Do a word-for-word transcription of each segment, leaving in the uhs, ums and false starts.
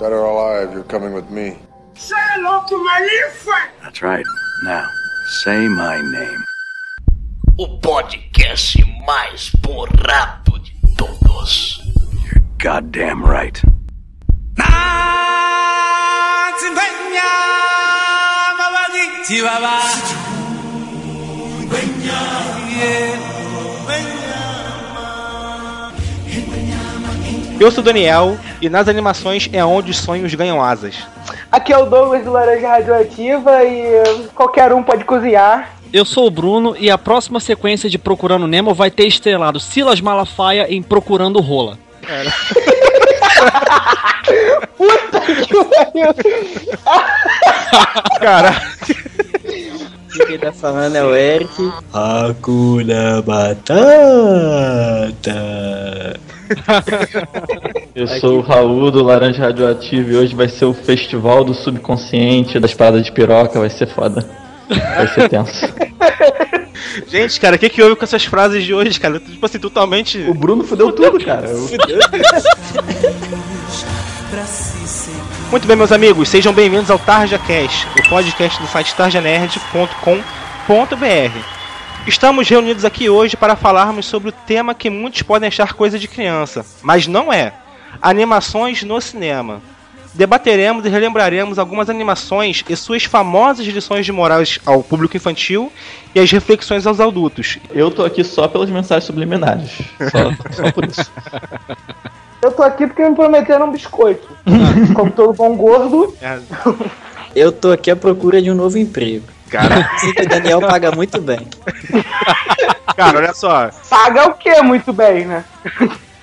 Dead or alive, you're coming with me. Say hello to my little friend. That's right. Now, say my name. O podcast mais borrado de todos. You're goddamn right. Eu sou o Daniel e nas animações é onde os sonhos ganham asas. Aqui é o Douglas do Laranja Radioativa e qualquer um pode cozinhar. Eu sou o Bruno e a próxima sequência de Procurando Nemo vai ter estrelado Silas Malafaia em Procurando Rola. Era. Puta que pariu! Caralho! Quem tá falando é o Eric. Hakuna Matata. Eu sou o Raul do Laranja Radioativa e hoje vai ser o festival do subconsciente das paradas de piroca, vai ser foda. Vai ser tenso. Gente, cara, o que que houve com essas frases de hoje, cara? Tipo assim, totalmente... O Bruno fudeu tudo, cara. Fudeu. Muito bem, meus amigos, sejam bem-vindos ao TarjaCast, o podcast do site tarja nerd ponto com ponto b r. Estamos reunidos aqui hoje para falarmos sobre o tema que muitos podem achar coisa de criança, mas não é: animações no cinema. Debateremos e relembraremos algumas animações e suas famosas lições de morais ao público infantil e as reflexões aos adultos. Eu tô aqui só pelas mensagens subliminares, só, só por isso. Eu tô aqui porque me prometeram um biscoito, como todo bom gordo. Eu tô aqui à procura de um novo emprego. Cara, sinto, o Daniel paga muito bem. Cara, olha só. Paga o quê muito bem, né?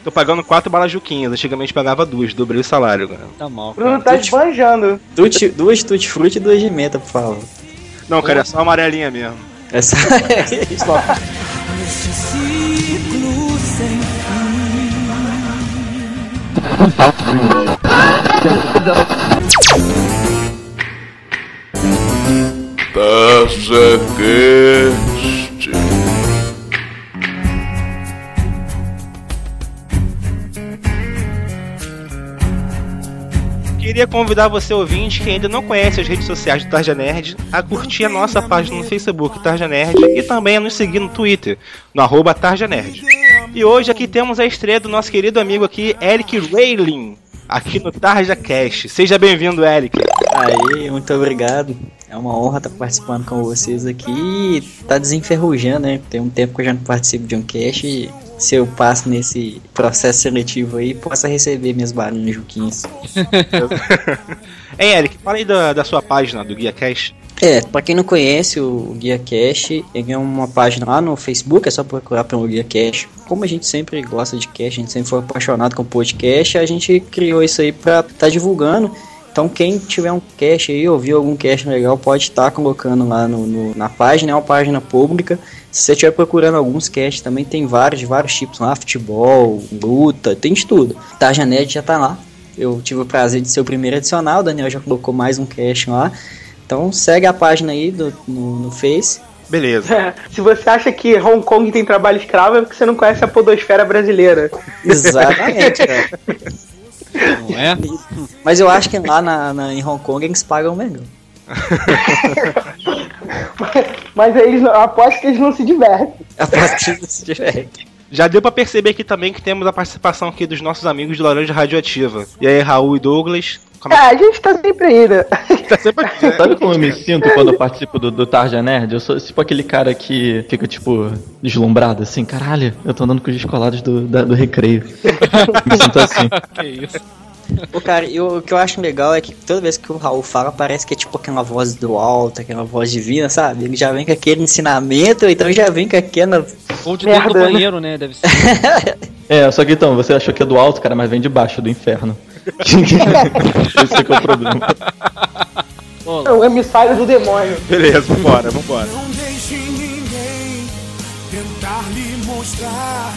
Tô pagando quatro balajuquinhas, antigamente pagava duas, dobrei o salário, cara. Tá mal, cara. Bruno tá esbanjando. Tutti, duas tutti-frutti e duas de menta, por favor. Não, cara, é só amarelinha mesmo. É só... só. TarjaCast. Queria convidar você, ouvinte, que ainda não conhece as redes sociais do Tarja Nerd, a curtir a nossa página no Facebook Tarja Nerd e também a nos seguir no Twitter, no arroba Tarja Nerd. E hoje aqui temos a estreia do nosso querido amigo aqui, Eric Raylin, aqui no Tarja Cast. Seja bem-vindo, Eric. Aê, muito obrigado. É uma honra estar participando com vocês aqui. Tá desenferrujando, né? Tem um tempo que eu já não participo de um cast e se eu passo nesse processo seletivo aí, possa receber minhas barulhas juquinhas. Hein, Eric, fala aí da, da sua página do Guia Cash. É, pra quem não conhece o Guia Cash, ele é uma página lá no Facebook, é só procurar pelo Guia Cash. Como a gente sempre gosta de cash, a gente sempre foi apaixonado com podcast, a gente criou isso aí pra tá divulgando. Então quem tiver um cache aí, ouvir algum cache legal, pode estar colocando lá no, no, na página, é uma página pública. Se você estiver procurando alguns caches também, tem vários, vários tipos lá, futebol, luta, tem de tudo. Tarja Nerd já tá lá, eu tive o prazer de ser o primeiro adicional, o Daniel já colocou mais um cache lá. Então segue a página aí do, no, no Face. Beleza. É, se você acha que Hong Kong tem trabalho escravo, é porque você não conhece a podosfera brasileira. Exatamente, cara. Não é? Mas eu acho que lá na, na, em Hong Kong eles pagam melhor. mas, mas eles, eu aposto que eles não se divertem. Eu aposto que eles não se divertem. Já deu pra perceber aqui também que temos a participação aqui dos nossos amigos do Laranja Radioativa. E aí, Raul e Douglas? Como... É, a gente tá sempre aí, né? Tá sempre aqui, né? Sabe como eu me sinto quando eu participo do, do Tarja Nerd? Eu sou tipo aquele cara que fica, tipo, deslumbrado, assim. Caralho, eu tô andando com os descolados do, da, do recreio. Me sinto assim. Que isso. Pô, cara, eu, o que eu acho legal é que toda vez que o Raul fala, parece que é tipo aquela voz do alto, aquela voz divina, sabe? Ele já vem com aquele ensinamento, então já vem com aquela... Ou de dentro do banheiro, né? Deve ser. É, só que então, você achou que é do alto, cara, mas vem de baixo, do inferno. Esse é que é o problema. É o emissário do demônio. Beleza, vambora, vambora. Não deixe ninguém tentar lhe mostrar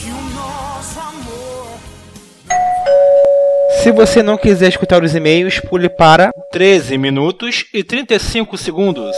que o nosso amor... Se você não quiser escutar os e-mails, pule para treze minutos e trinta e cinco segundos.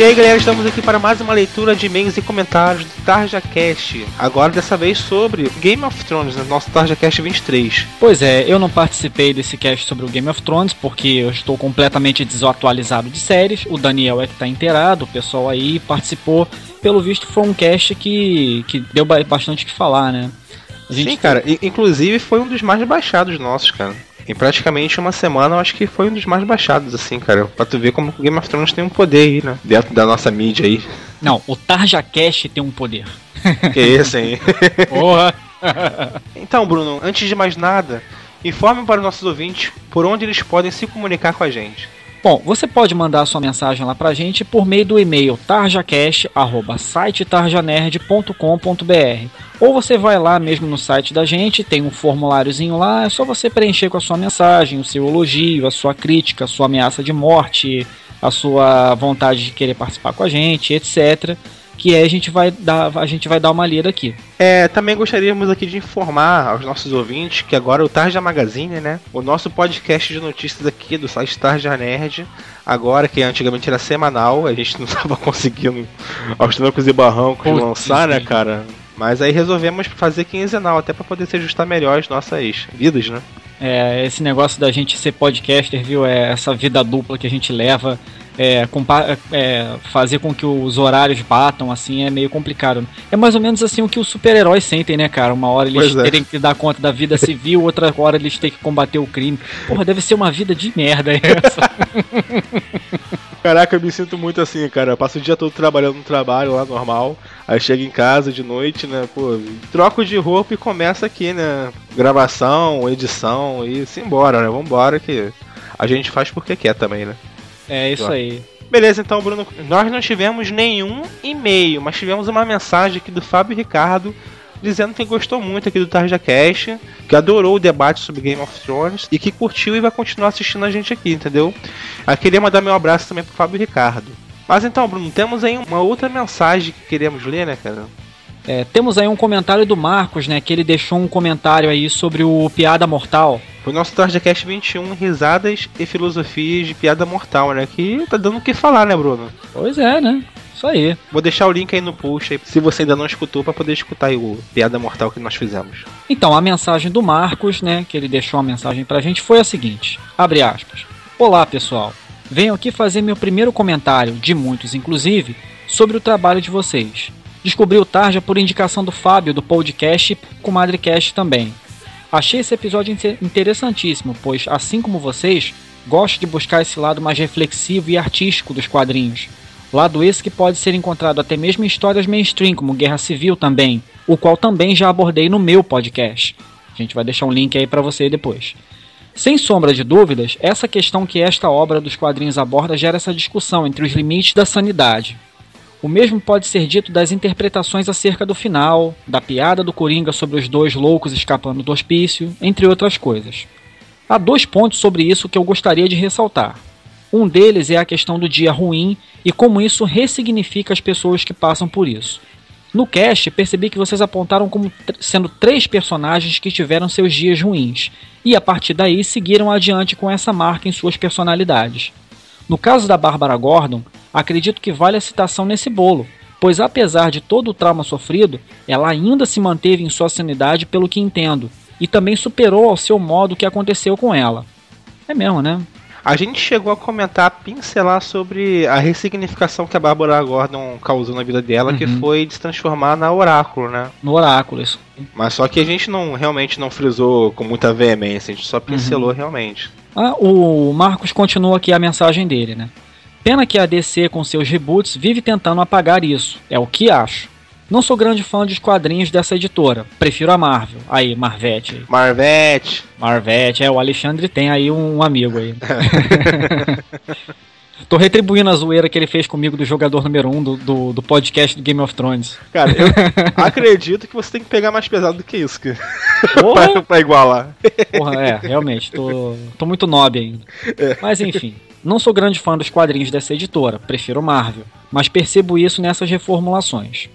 E aí galera, estamos aqui para mais uma leitura de e-mails e comentários do TarjaCast. Agora dessa vez sobre Game of Thrones, né? Nosso TarjaCast vinte e três. Pois é, eu não participei desse cast sobre o Game of Thrones porque eu estou completamente desatualizado de séries. O Daniel é que está inteirado, o pessoal aí participou. Pelo visto foi um cast que, que deu bastante o que falar, né? A gente... Sim, cara, inclusive foi um dos mais baixados nossos, cara. Em praticamente uma semana, eu acho que foi um dos mais baixados, assim, cara. Pra tu ver como o Game of Thrones tem um poder aí, né? Dentro da nossa mídia aí. Não, o TarjaCast tem um poder. Que isso, hein? Porra! Então, Bruno, antes de mais nada, informe para os nossos ouvintes por onde eles podem se comunicar com a gente. Bom, você pode mandar sua mensagem lá pra gente por meio do e-mail tarjacast arroba site tarjanerd ponto com ponto br. Ou você vai lá mesmo no site da gente, tem um formuláriozinho lá, é só você preencher com a sua mensagem, o seu elogio, a sua crítica, a sua ameaça de morte, a sua vontade de querer participar com a gente, etcétera. Que é, a gente vai dar, a gente vai dar uma lida aqui. É, também gostaríamos aqui de informar aos nossos ouvintes que agora o Tarja Magazine, né? O nosso podcast de notícias aqui do site Tarja Nerd, agora que antigamente era semanal, a gente não estava conseguindo aos trancos e barrancos Putz, lançar, né, cara? Mas aí resolvemos fazer quinzenal, até para poder se ajustar melhor as nossas vidas, né? É, esse negócio da gente ser podcaster, viu? É essa vida dupla que a gente leva. É, compa- é, fazer com que os horários batam, assim, é meio complicado. É mais ou menos assim o que os super-heróis sentem, né, cara? Uma hora eles pois terem é. que dar conta da vida civil, outra hora eles têm que combater o crime. Porra, deve ser uma vida de merda essa. Caraca, eu me sinto muito assim, cara. Eu passo o dia todo trabalhando no trabalho lá, normal. Aí chego em casa de noite, né, pô, troco de roupa e começa aqui, né, gravação, edição e simbora, né, vambora que a gente faz porque quer também, né. É isso aí. Beleza, então, Bruno. Nós não tivemos nenhum e-mail, mas tivemos uma mensagem aqui do Fábio Ricardo dizendo que gostou muito aqui do TarjaCast, que adorou o debate sobre Game of Thrones e que curtiu e vai continuar assistindo a gente aqui, entendeu? Eu queria mandar meu abraço também pro Fábio Ricardo. Mas então, Bruno, temos aí uma outra mensagem que queremos ler, né, cara? É, temos aí um comentário do Marcos, né, que ele deixou um comentário aí sobre o Piada Mortal. O nosso TarjaCast vinte e um, risadas e filosofias de piada mortal, né? Que tá dando o que falar, né, Bruno? Pois é, né? Isso aí. Vou deixar o link aí no post, aí, se você ainda não escutou, pra poder escutar aí o Piada Mortal que nós fizemos. Então, a mensagem do Marcos, né, que ele deixou a mensagem pra gente, foi a seguinte, abre aspas. Olá, pessoal. Venho aqui fazer meu primeiro comentário, de muitos inclusive, sobre o trabalho de vocês. Descobri o Tarja por indicação do Fábio, do podcast e Comadrecast também. Achei esse episódio interessantíssimo, pois, assim como vocês, gosto de buscar esse lado mais reflexivo e artístico dos quadrinhos. Lado esse que pode ser encontrado até mesmo em histórias mainstream, como Guerra Civil também, o qual também já abordei no meu podcast. A gente vai deixar um link aí pra você depois. Sem sombra de dúvidas, essa questão que esta obra dos quadrinhos aborda gera essa discussão entre os limites da sanidade. O mesmo pode ser dito das interpretações acerca do final, da piada do Coringa sobre os dois loucos escapando do hospício, entre outras coisas. Há dois pontos sobre isso que eu gostaria de ressaltar. Um deles é a questão do dia ruim e como isso ressignifica as pessoas que passam por isso. No cast, percebi que vocês apontaram como t- sendo três personagens que tiveram seus dias ruins, e a partir daí seguiram adiante com essa marca em suas personalidades. No caso da Bárbara Gordon, acredito que vale a citação nesse bolo, pois apesar de todo o trauma sofrido, ela ainda se manteve em sua sanidade pelo que entendo, e também superou ao seu modo o que aconteceu com ela. É mesmo, né? A gente chegou a comentar, a pincelar sobre a ressignificação que a Bárbara Gordon causou na vida dela, uhum. que foi de se transformar na Oráculo, né? No Oráculo, isso. Mas só que a gente não realmente não frisou com muita veemência, a gente só pincelou uhum. realmente. Ah, o Marcos continua aqui a mensagem dele, né? Pena que a D C com seus reboots vive tentando apagar isso, é o que acho. Não sou grande fã dos quadrinhos dessa editora, prefiro a Marvel. Aí, Marvete. Marvete. Marvete, é, o Alexandre tem aí um amigo aí. Tô retribuindo a zoeira que ele fez comigo do jogador número um do, do, do podcast do Game of Thrones. Cara, eu acredito que você tem que pegar mais pesado do que isso, cara. pra, pra igualar. Porra, é, realmente, tô, tô muito nobre ainda. É. Mas enfim, não sou grande fã dos quadrinhos dessa editora, prefiro Marvel, mas percebo isso nessas reformulações.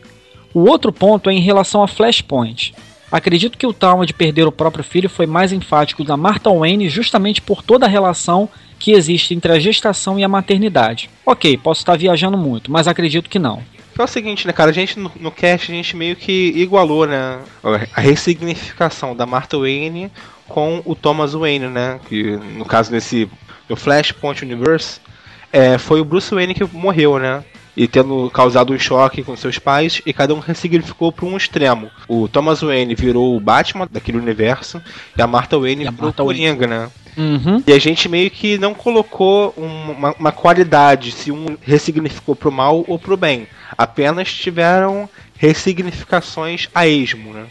O outro ponto é em relação a Flashpoint. Acredito que o trauma de perder o próprio filho foi mais enfático da Martha Wayne justamente por toda a relação que existe entre a gestação e a maternidade. Ok, posso estar viajando muito, mas acredito que não. É o seguinte, né, cara, a gente no, no cast, a gente meio que igualou, né, a ressignificação da Martha Wayne com o Thomas Wayne, né, que no caso desse do Flashpoint Universe, é, foi o Bruce Wayne que morreu, né, e tendo causado um choque com seus pais, e cada um ressignificou para um extremo. O Thomas Wayne virou o Batman daquele universo, e a Martha Wayne virou o Coringa, né. Uhum. E a gente meio que não colocou uma, uma qualidade, se um ressignificou pro mal ou pro bem. Apenas tiveram ressignificações a esmo, né?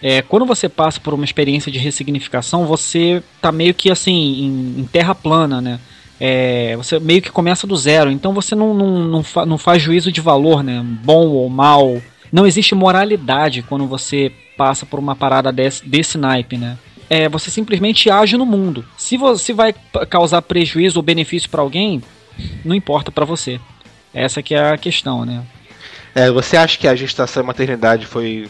É, quando você passa por uma experiência de ressignificação, você tá meio que assim, em, em terra plana, né? É, você meio que começa do zero, então você não, não, não, fa, não faz juízo de valor, né? Bom ou mal. Não existe moralidade quando você passa por uma parada desse, desse naipe, né? É, você simplesmente age no mundo. Se você vai causar prejuízo ou benefício para alguém, não importa para você. Essa que é a questão, né? É, você acha que a gestação e a maternidade foi,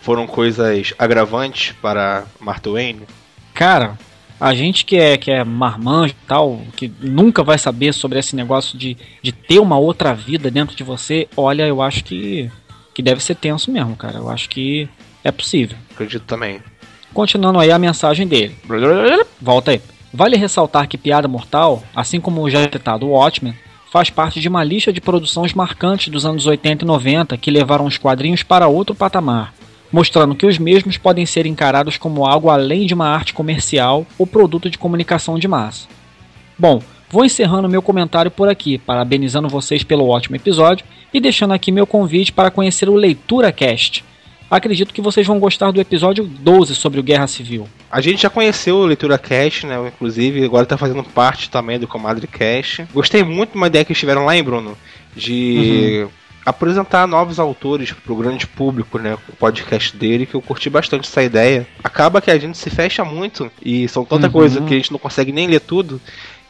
foram coisas agravantes para Martha Wayne? Cara, a gente que é, que é marmanjo e tal, que nunca vai saber sobre esse negócio de, de ter uma outra vida dentro de você, olha, eu acho que, que deve ser tenso mesmo, cara. Eu acho que é possível. Acredito também. Continuando aí a mensagem dele. Volta aí. Vale ressaltar que Piada Mortal, assim como já citado Watchmen, faz parte de uma lista de produções marcantes dos anos oitenta e noventa que levaram os quadrinhos para outro patamar, mostrando que os mesmos podem ser encarados como algo além de uma arte comercial ou produto de comunicação de massa. Bom, vou encerrando meu comentário por aqui, parabenizando vocês pelo ótimo episódio e deixando aqui meu convite para conhecer o Leitura Cast. Acredito que vocês vão gostar do episódio doze sobre o Guerra Civil. A gente já conheceu o Leitura Cast, né? Inclusive, agora tá fazendo parte também do Comadre Cast. Gostei muito de uma ideia que eles tiveram lá, hein, Bruno? De uhum. apresentar novos autores pro grande público, né? O podcast dele, que eu curti bastante essa ideia. Acaba que a gente se fecha muito e são tanta uhum. coisa que a gente não consegue nem ler tudo,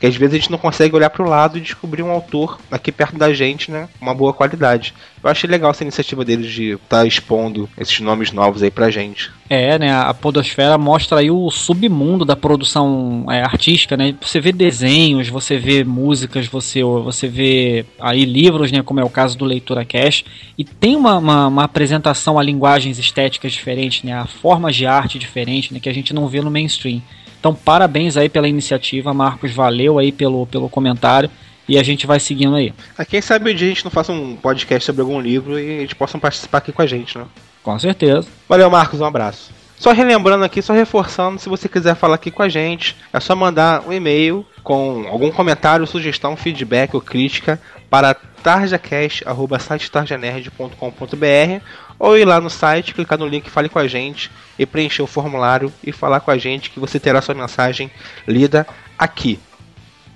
que às vezes a gente não consegue olhar pro lado e descobrir um autor aqui perto da gente, né? Uma boa qualidade. Eu achei legal essa iniciativa deles de estar tá expondo esses nomes novos aí pra gente. É, né? A podosfera mostra aí o submundo da produção é, artística, né? Você vê desenhos, você vê músicas, você, você vê aí livros, né? Como é o caso do Leitura Cast. E tem uma, uma, uma apresentação a linguagens estéticas diferentes, né? A formas de arte diferentes, né? Que a gente não vê no mainstream. Então, parabéns aí pela iniciativa, Marcos, valeu aí pelo, pelo comentário e a gente vai seguindo aí. Ah, quem sabe um dia a gente não faça um podcast sobre algum livro e eles possam participar aqui com a gente, né? Com certeza. Valeu, Marcos, um abraço. Só relembrando aqui, só reforçando, se você quiser falar aqui com a gente, é só mandar um e-mail com algum comentário, sugestão, feedback ou crítica para tarja cast arroba site tarja nerd ponto com ponto b r ou ir lá no site, clicar no link Fale com a gente e preencher o formulário e falar com a gente que você terá sua mensagem lida aqui.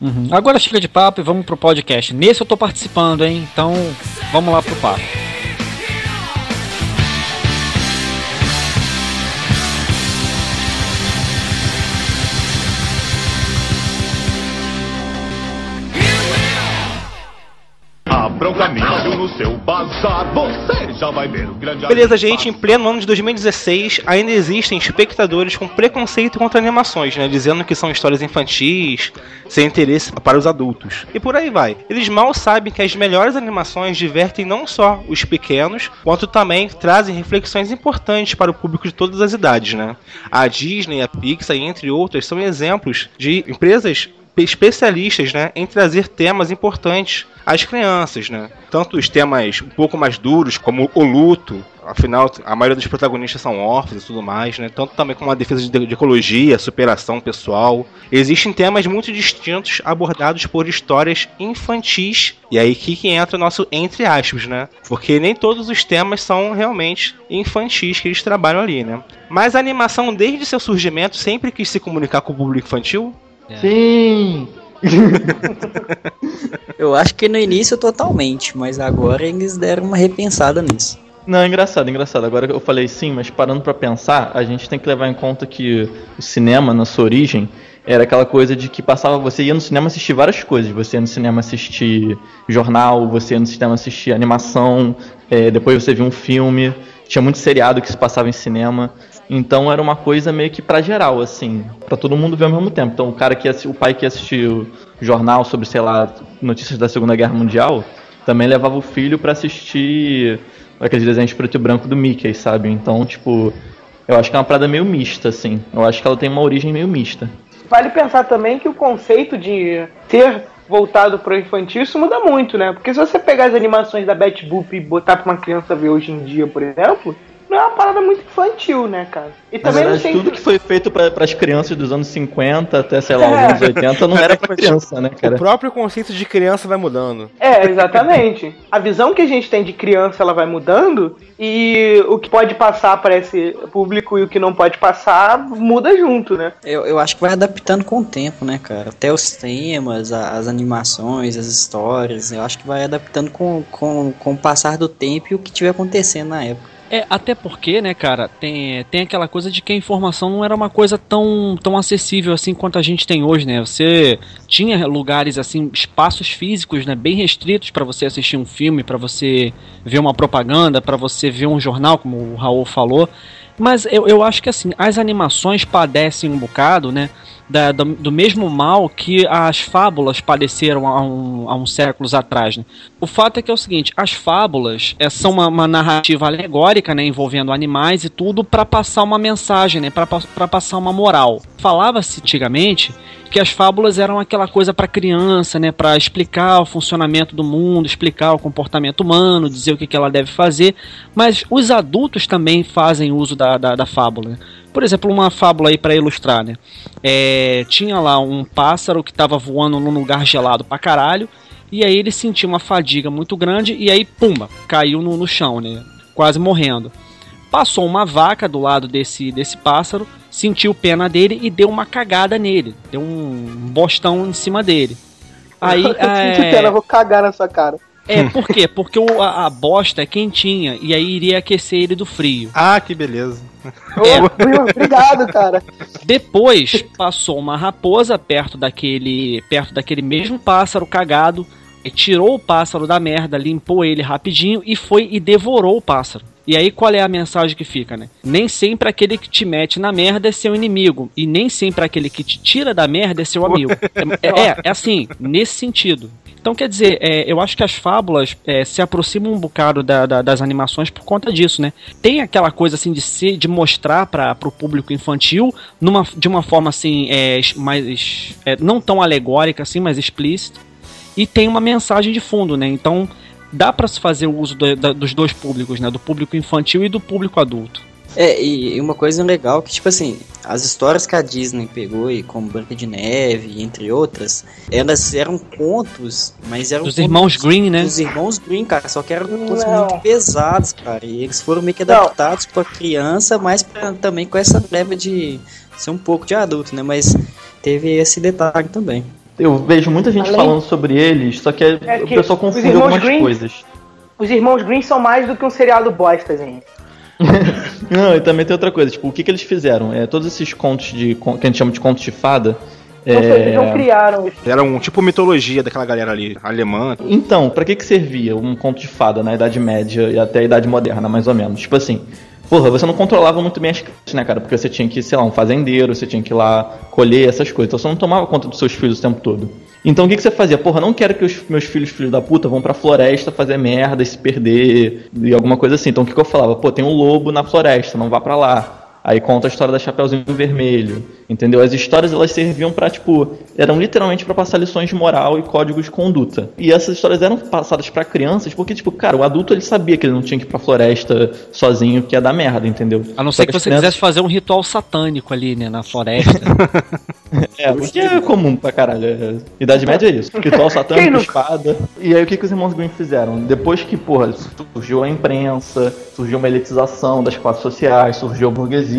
Uhum. Agora chega de papo e vamos pro podcast. Nesse eu tô participando, hein? Então vamos lá pro papo. Abram caminho no seu bazar, você já vai ver o grande... Beleza, gente, em pleno ano de dois mil e dezesseis, ainda existem espectadores com preconceito contra animações, né? Dizendo que são histórias infantis, sem interesse para os adultos. E por aí vai. Eles mal sabem que as melhores animações divertem não só os pequenos, quanto também trazem reflexões importantes para o público de todas as idades, né? A Disney, a Pixar, entre outras, são exemplos de empresas especialistas, né, em trazer temas importantes às crianças, né? Tanto os temas um pouco mais duros, como o luto, afinal a maioria dos protagonistas são órfãos e tudo mais, né? Tanto também como a defesa de ecologia, superação pessoal. Existem temas muito distintos abordados por histórias infantis, e aí que entra o nosso entre aspas, né? Porque nem todos os temas são realmente infantis que eles trabalham ali, né? Mas a animação, desde seu surgimento, sempre quis se comunicar com o público infantil? Sim! Eu acho que no início totalmente, mas agora eles deram uma repensada nisso. Não, é engraçado, é engraçado. Agora eu falei sim, mas parando pra pensar, a gente tem que levar em conta que o cinema, na sua origem, era aquela coisa de que passava, você ia no cinema assistir várias coisas. Você ia no cinema assistir jornal, você ia no cinema assistir animação, é, depois você via um filme, tinha muito seriado que se passava em cinema. Então era uma coisa meio que pra geral, assim, pra todo mundo ver ao mesmo tempo. Então o cara que o pai que assistiu jornal sobre, sei lá, notícias da Segunda Guerra Mundial, também levava o filho pra assistir aqueles desenhos preto e branco do Mickey, sabe? Então, tipo, eu acho que é uma parada meio mista, assim. Eu acho que ela tem uma origem meio mista. Vale pensar também que o conceito de ser voltado pro infantil, isso muda muito, né? Porque se você pegar as animações da Betty Boop e botar pra uma criança ver hoje em dia, por exemplo, não é uma parada muito infantil, né, cara? E também mas, não tem... tudo que foi feito pra, pras crianças dos anos cinquenta até, sei lá, é. os anos oitenta não era pra criança, né, cara? O próprio conceito de criança vai mudando. É, exatamente. A visão que a gente tem de criança, ela vai mudando, e o que pode passar para esse público e o que não pode passar muda junto, né? Eu, eu acho que vai adaptando com o tempo, né, cara? Até os temas, as animações, as histórias, eu acho que vai adaptando com, com, com o passar do tempo e o que estiver acontecendo na época. É, até porque, né, cara, tem, tem aquela coisa de que a informação não era uma coisa tão, tão acessível assim quanto a gente tem hoje, né? Você tinha lugares, assim, espaços físicos, né, bem restritos pra você assistir um filme, pra você ver uma propaganda, pra você ver um jornal, como o Raul falou. Mas eu, eu acho que, assim, as animações padecem um bocado, né, da, do, do mesmo mal que as fábulas padeceram há, um, há uns séculos atrás, né? O fato é que é o seguinte, as fábulas é, são uma, uma narrativa alegórica, né, envolvendo animais e tudo, para passar uma mensagem, né, para para passar uma moral. Falava-se antigamente que as fábulas eram aquela coisa para criança, né, para explicar o funcionamento do mundo, explicar o comportamento humano, dizer o que, que ela deve fazer, mas os adultos também fazem uso da, da, da fábula, né? Por exemplo, uma fábula aí para ilustrar, né? É, tinha lá um pássaro que estava voando num lugar gelado pra caralho, e aí ele sentiu uma fadiga muito grande, e aí, pumba, caiu no, no chão, né? Quase morrendo. Passou uma vaca do lado desse, desse pássaro, sentiu pena dele e deu uma cagada nele. Deu um bostão em cima dele. Aí, eu é... sinto pena, eu vou cagar na sua cara. É, por quê? Porque o, a, a bosta é quentinha e aí iria aquecer ele do frio. Ah, que beleza. É. Obrigado, cara. Depois passou uma raposa perto daquele, perto daquele mesmo pássaro cagado, tirou o pássaro da merda, limpou ele rapidinho e foi e devorou o pássaro. E aí qual é a mensagem que fica, né? Nem sempre aquele que te mete na merda é seu inimigo, e nem sempre aquele que te tira da merda é seu amigo. É, é, é assim, nesse sentido. Então, quer dizer, é, eu acho que as fábulas é, se aproximam um bocado da, da, das animações por conta disso, né? Tem aquela coisa, assim, de, se, de mostrar para o público infantil numa, de uma forma, assim, é, mais, é, não tão alegórica, assim, mas explícita. E tem uma mensagem de fundo, né? Então, dá para se fazer o uso do, da, dos dois públicos, né? Do público infantil e do público adulto. É, e uma coisa legal que, tipo assim, as histórias que a Disney pegou, e como Branca de Neve, entre outras, elas eram contos, mas eram... Dos irmãos Green, né? Dos irmãos Green, cara, só que eram contos muito pesados, cara, e eles foram meio que adaptados pra criança, mas pra, também com essa leva de ser um pouco de adulto, né, mas teve esse detalhe também. Eu vejo muita gente Além... falando sobre eles, só que, é que o pessoal confunde algumas Green, coisas. Os irmãos Green são mais do que um seriado bosta, gente. Não, e também tem outra coisa, tipo, o que, que eles fizeram? É, todos esses contos de que a gente chama de contos de fada. Não, é... não criaram isso. Era um tipo mitologia daquela galera ali, alemã. Então, pra que, que servia um conto de fada na Idade Média e até a Idade Moderna, mais ou menos? Tipo assim, porra, você não controlava muito bem as crianças, né, cara? Porque você tinha que, sei lá, um fazendeiro, você tinha que ir lá colher, essas coisas. Então você não tomava conta dos seus filhos o tempo todo. Então o que, que você fazia? Porra, não quero que os meus filhos, filhos da puta, vão pra floresta fazer merda e se perder e alguma coisa assim. Então o que, que eu falava? Pô, tem um lobo na floresta, não vá pra lá. Aí conta a história da Chapeuzinho Vermelho, entendeu? As histórias, elas serviam pra, tipo, eram literalmente pra passar lições de moral e códigos de conduta. E essas histórias eram passadas pra crianças porque, tipo, cara, o adulto, ele sabia que ele não tinha que ir pra floresta sozinho, que ia dar merda, entendeu? A não ser que você crianças... quisesse fazer um ritual satânico ali, né, na floresta. É, porque é comum pra caralho. Idade Média é isso. Ritual satânico, não... espada. E aí o que, que os irmãos Grimm fizeram? Depois que, porra, surgiu a imprensa, surgiu uma elitização das classes sociais, surgiu a burguesia.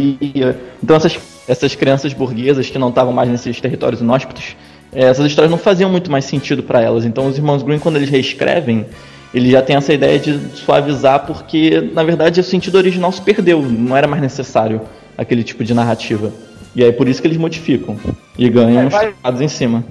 Então essas, essas crianças burguesas que não estavam mais nesses territórios inóspitos, essas histórias não faziam muito mais sentido para elas. Então os irmãos Grimm, quando eles reescrevem, eles já têm essa ideia de suavizar, porque na verdade o sentido original se perdeu, não era mais necessário aquele tipo de narrativa. E aí é por isso que eles modificam e ganham os trocados em cima.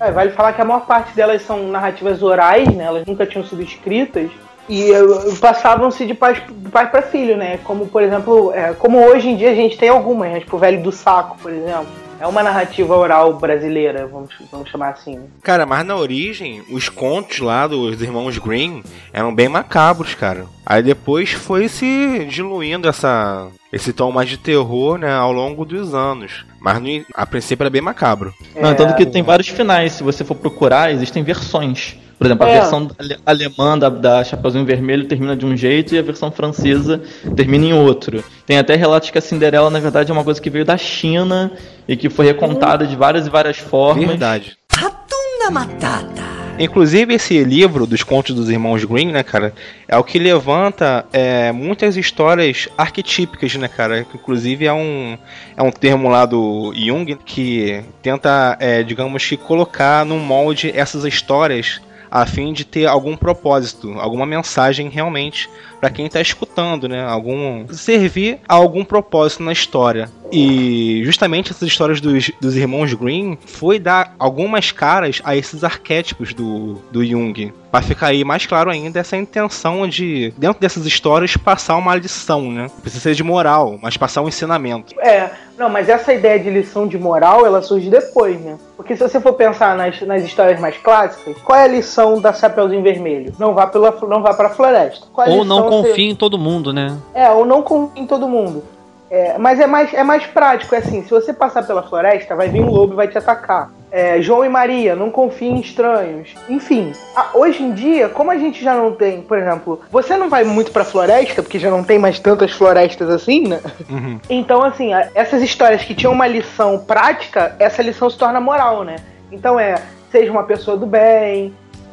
É, vale falar que a maior parte delas são narrativas orais, né? Elas nunca tinham sido escritas. E passavam-se de pai, pai para filho, né? Como, por exemplo, é, como hoje em dia a gente tem algumas, né? Tipo o Velho do Saco, por exemplo. É uma narrativa oral brasileira, vamos, vamos chamar assim. Cara, mas na origem, os contos lá dos irmãos Grimm eram bem macabros, cara. Aí depois foi se diluindo essa, esse tom mais de terror, né, ao longo dos anos. Mas no, a princípio era bem macabro. É... Não, tanto que tem vários finais, se você for procurar, existem versões. Por exemplo, a é. versão alemã da, da Chapeuzinho Vermelho termina de um jeito e a versão francesa termina em outro. Tem até relatos que a Cinderela, na verdade, é uma coisa que veio da China e que foi recontada de várias e várias formas. Verdade. Ratunda Matata. Inclusive, esse livro dos Contos dos Irmãos Grimm, né, cara, é o que levanta é, muitas histórias arquetípicas, né, cara? Inclusive, é um, é um termo lá do Jung que tenta, é, digamos que, colocar num molde essas histórias a fim de ter algum propósito, alguma mensagem realmente para quem está escutando, né? Algum servir a algum propósito na história. E justamente essas histórias dos, dos irmãos Grimm foi dar algumas caras a esses arquétipos do, do Jung, para ficar aí mais claro ainda essa intenção de, dentro dessas histórias, passar uma lição, né? Precisa ser de moral, mas passar um ensinamento. É, não, mas essa ideia de lição de moral, ela surge depois, né? Porque se você for pensar nas, nas histórias mais clássicas, qual é a lição da Chapeuzinho Vermelho? Não vá, pela, não vá pra floresta. Qual é a ou não confie ser... em todo mundo, né? É, ou não confie em todo mundo. É, mas é mais, é mais prático, é assim, se você passar pela floresta, vai vir um lobo e vai te atacar. É, João e Maria, não confiem em estranhos. Enfim, a, hoje em dia, como a gente já não tem, por exemplo, você não vai muito pra floresta, porque já não tem mais tantas florestas assim, né? Uhum. Então, assim, essas histórias que tinham uma lição prática, essa lição se torna moral, né? Então é, seja uma pessoa do bem...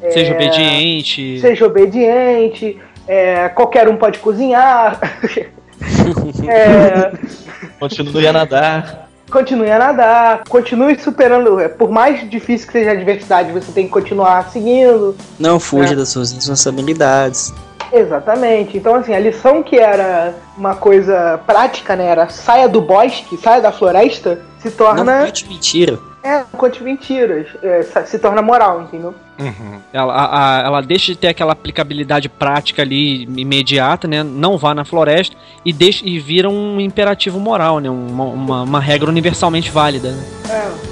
Seja é, obediente... Seja obediente... É, qualquer um pode cozinhar... é, continue a nadar... Continue a nadar, continue superando. Por mais difícil que seja a adversidade, você tem que continuar seguindo. Não fuja, né, das suas responsabilidades. Exatamente. Então, assim, a lição que era uma coisa prática, né? Era saia do bosque, saia da floresta, se torna... Não conte mentira. É, não conte mentiras. É, se torna moral, entendeu? Uhum. Ela, a, ela deixa de ter aquela aplicabilidade prática ali, imediata, né? Não vá na floresta e, deixa, e vira um imperativo moral, né? Uma, uma, uma regra universalmente válida. Né? É.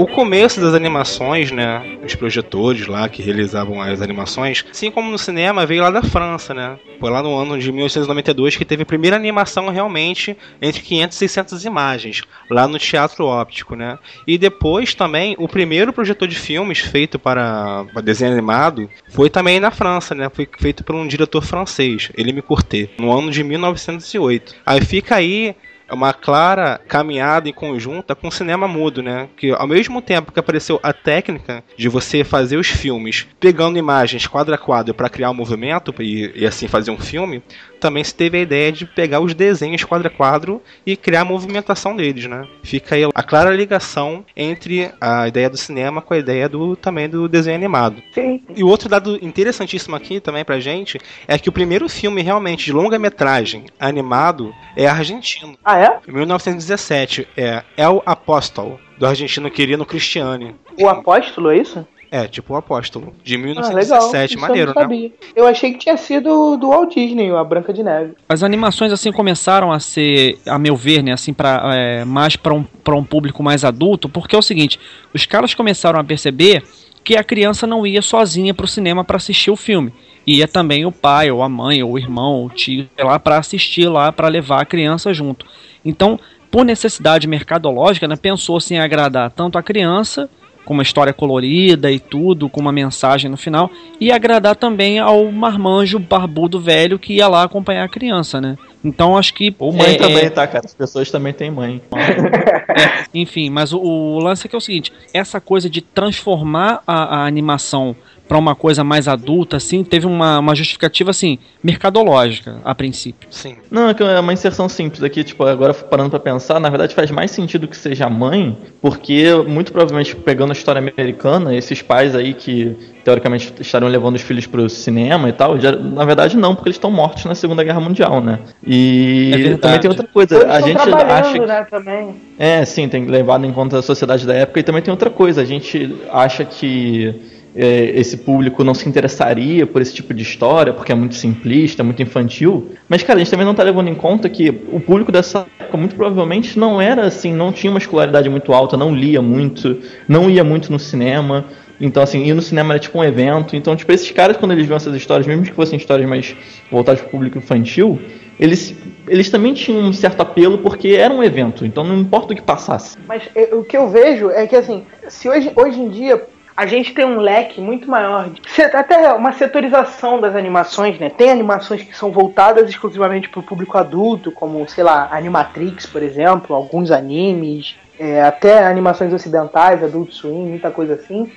O começo das animações, né, os projetores lá que realizavam as animações, assim como no cinema, veio lá da França, né? Foi lá no ano de mil oitocentos e noventa e dois que teve a primeira animação realmente entre quinhentas e seiscentas imagens, lá no Teatro Óptico, né? E depois também, o primeiro projetor de filmes feito para desenho animado foi também na França, né? Foi feito por um diretor francês, Émile Courtet, no ano de mil novecentos e oito. Aí fica aí... É uma clara caminhada em conjunta com o cinema mudo, né? Que ao mesmo tempo que apareceu a técnica de você fazer os filmes pegando imagens quadro a quadro para criar um movimento e, e assim fazer um filme, também se teve a ideia de pegar os desenhos quadro a quadro e criar a movimentação deles, né? Fica aí a clara ligação entre a ideia do cinema com a ideia do, também do desenho animado. Sim. E outro dado interessantíssimo aqui também pra gente é que o primeiro filme realmente de longa-metragem animado é argentino. Ah, é? Em mil novecentos e dezessete, é El Apóstolo, do argentino Quirino Cristiani. O Apóstolo, é isso? É, tipo o Apóstolo, de mil novecentos e dezessete, ah, legal. Maneiro, eu não sabia, né? Eu achei que tinha sido do Walt Disney, a Branca de Neve. As animações, assim, começaram a ser, a meu ver, né, assim, pra, é, mais para um, pra um público mais adulto, porque é o seguinte, os caras começaram a perceber que a criança não ia sozinha pro cinema para assistir o filme. Ia também o pai, ou a mãe, ou o irmão, ou o tio, sei lá, para assistir lá, para levar a criança junto. Então, por necessidade mercadológica, né, pensou-se em agradar tanto a criança, com uma história colorida e tudo, com uma mensagem no final, e agradar também ao marmanjo barbudo velho que ia lá acompanhar a criança, né? Então, acho que... Ou mãe é, também, é... tá, cara? As pessoas também têm mãe. É, enfim, mas o, o lance é que é o seguinte, essa coisa de transformar a, a animação para uma coisa mais adulta, assim, teve uma, uma justificativa, assim, mercadológica, a princípio. Sim. Não, é uma inserção simples aqui, tipo, agora parando pra pensar, na verdade faz mais sentido que seja a mãe, porque muito provavelmente, pegando a história americana, esses pais aí que, teoricamente, estariam levando os filhos pro cinema e tal, já, na verdade não, porque eles estão mortos na Segunda Guerra Mundial, né? E é também tem outra coisa, eles a gente acha... né, também. É, sim, tem levado em conta a sociedade da época, e também tem outra coisa, a gente acha que esse público não se interessaria por esse tipo de história, porque é muito simplista, muito infantil, mas, cara, a gente também não está levando em conta que o público dessa época muito provavelmente não era assim, não tinha uma escolaridade muito alta, não lia muito, não ia muito no cinema. Então, assim, ir no cinema era tipo um evento. Então, tipo, esses caras, quando eles viam essas histórias, mesmo que fossem histórias mais voltadas para o público infantil, eles, eles também tinham um certo apelo, porque era um evento. Então, não importa o que passasse. Mas o que eu vejo é que, assim, se hoje, hoje em dia a gente tem um leque muito maior, até uma setorização das animações, né? Tem animações que são voltadas exclusivamente para o público adulto, como, sei lá, Animatrix, por exemplo, alguns animes, é, até animações ocidentais, Adult Swim, muita coisa assim.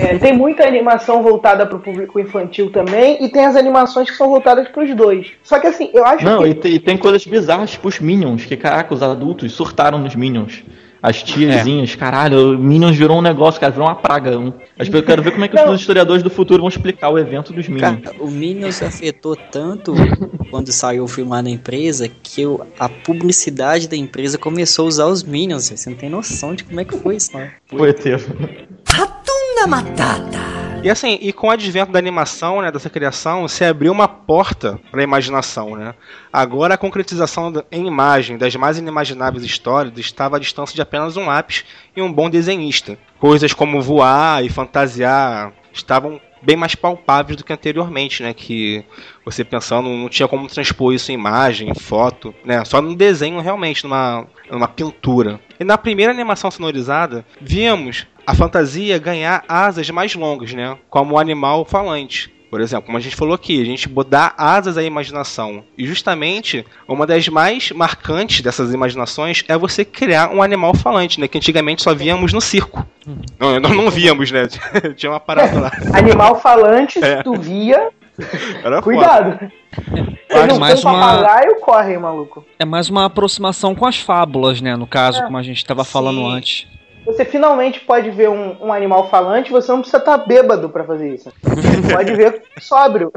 É, tem muita animação voltada para o público infantil também, e tem as animações que são voltadas para os dois. Só que, assim, eu acho Não, que... e tem, tem coisas bizarras, tipo os Minions, que, caraca, os adultos surtaram nos Minions. As tiazinhas, é. caralho, Minions virou um negócio, cara, virou uma praga. Mas eu quero ver como é que os historiadores do futuro vão explicar o evento dos Minions. Cara, o Minions afetou tanto quando saiu o filme lá na empresa, que eu, a publicidade da empresa começou a usar os Minions. Você não tem noção de como é que foi isso, né? Foi tempo. Ratunda Matata. E assim, e com o advento da animação, né, dessa criação, se abriu uma porta para a imaginação, né? Agora a concretização em imagem das mais inimagináveis histórias estava à distância de apenas um lápis e um bom desenhista. Coisas como voar e fantasiar estavam bem mais palpáveis do que anteriormente, né? Que você pensando, não tinha como transpor isso em imagem, em foto, né? Só no desenho realmente, numa, numa pintura. E na primeira animação sonorizada, vimos a fantasia ganhar asas mais longas, né? Como o animal falante. Por exemplo, como a gente falou aqui, a gente dá asas à imaginação. E justamente, uma das mais marcantes dessas imaginações é você criar um animal falante, né? Que antigamente só víamos no circo. Não, nós não víamos, né? Tinha uma parada lá. Animal falante, é. tu via... Era Cuidado! Foda. Eles não mais tem uma... papagaio, correm, maluco. É mais uma aproximação com as fábulas, né? No caso, é. como a gente estava falando antes. Você finalmente pode ver um, um animal falante, você não precisa estar tá bêbado pra fazer isso. Você pode ver sóbrio.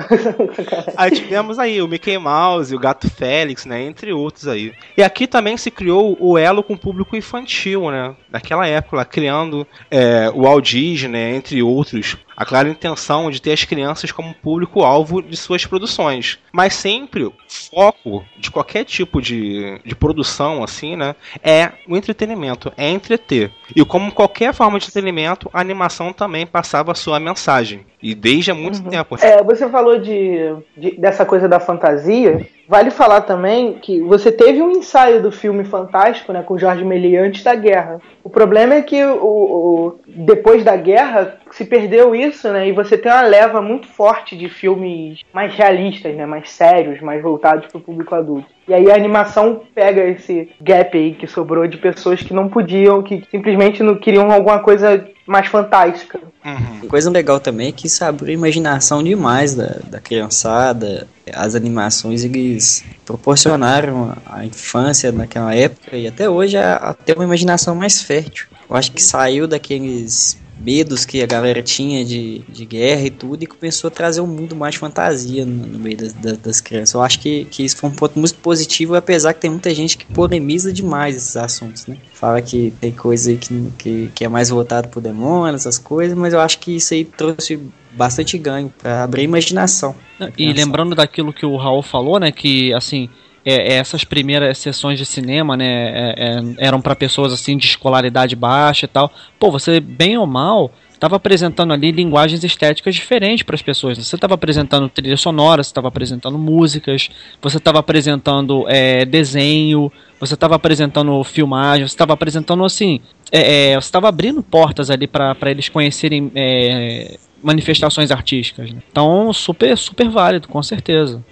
Aí tivemos aí o Mickey Mouse, o Gato Félix, né? Entre outros aí. E aqui também se criou o elo com o público infantil, né? Daquela época, lá, criando é, o Walt Disney, né? Entre outros. A clara intenção de ter as crianças como público-alvo de suas produções. Mas sempre o foco de qualquer tipo de, de produção, assim, né, é o entretenimento, é entreter. E como qualquer forma de entretenimento, a animação também passava a sua mensagem. E desde há muito uhum. tempo. É, você falou de, de, dessa coisa da fantasia. Vale falar também que você teve um ensaio do filme Fantástico, né, com Jorge Méliès antes da guerra. O problema é que o, o, depois da guerra se perdeu isso, né, e você tem uma leva muito forte de filmes mais realistas, né, mais sérios, mais voltados para o público adulto. E aí a animação pega esse gap aí que sobrou de pessoas que não podiam, que simplesmente não queriam alguma coisa mais fantástica. Uhum. Coisa legal também é que isso abriu a imaginação demais da, da criançada. As animações eles proporcionaram a infância naquela época e até hoje até uma imaginação mais fértil. Eu acho que saiu daqueles medos que a galera tinha de, de guerra e tudo, e começou a trazer um mundo mais de fantasia no, no meio das, das, das crianças. Eu acho que, que isso foi um ponto muito positivo, apesar que tem muita gente que polemiza demais esses assuntos, né? Fala que tem coisa aí que, que, que é mais voltado pro demônio, essas coisas, mas eu acho que isso aí trouxe bastante ganho para abrir a imaginação. E lembrando daquilo que o Raul falou, né, que assim... É, essas primeiras sessões de cinema, né, é, é, eram para pessoas assim de escolaridade baixa e tal. Pô, você bem ou mal estava apresentando ali linguagens estéticas diferentes para as pessoas, né? Você estava apresentando trilha sonora, você estava apresentando músicas, você estava apresentando é, desenho, você estava apresentando filmagem, você estava apresentando assim, é, é, você estava abrindo portas ali para eles conhecerem é, manifestações artísticas, né? Então super, super válido, com certeza.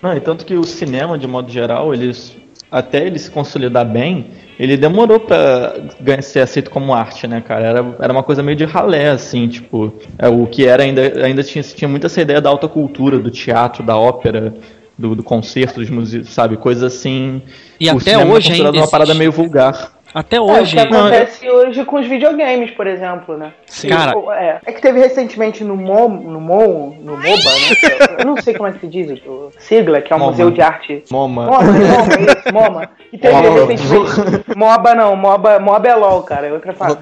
Não, e tanto que o cinema, de modo geral, ele até ele se consolidar bem, ele demorou pra ser aceito como arte, né, cara? Era, era uma coisa meio de ralé, assim, tipo... É, o que era ainda... Ainda tinha, tinha muito essa ideia da alta cultura, do teatro, da ópera, do, do concerto, dos museus, sabe? Coisa assim... E até hoje ainda uma parada meio vulgar. Até hoje. É o que acontece não, hoje com os videogames, por exemplo, né? Sim. Cara. É, é que teve recentemente no Mo, no Mo, no MOBA, né? Eu não sei como é que se diz, o sigla, que é o Moma. Museu de Arte. MoMA. MoMA, isso, MoMA. E teve Moma. recentemente. MOBA não, MOBA, MOBA é LOL, cara, é outra fase.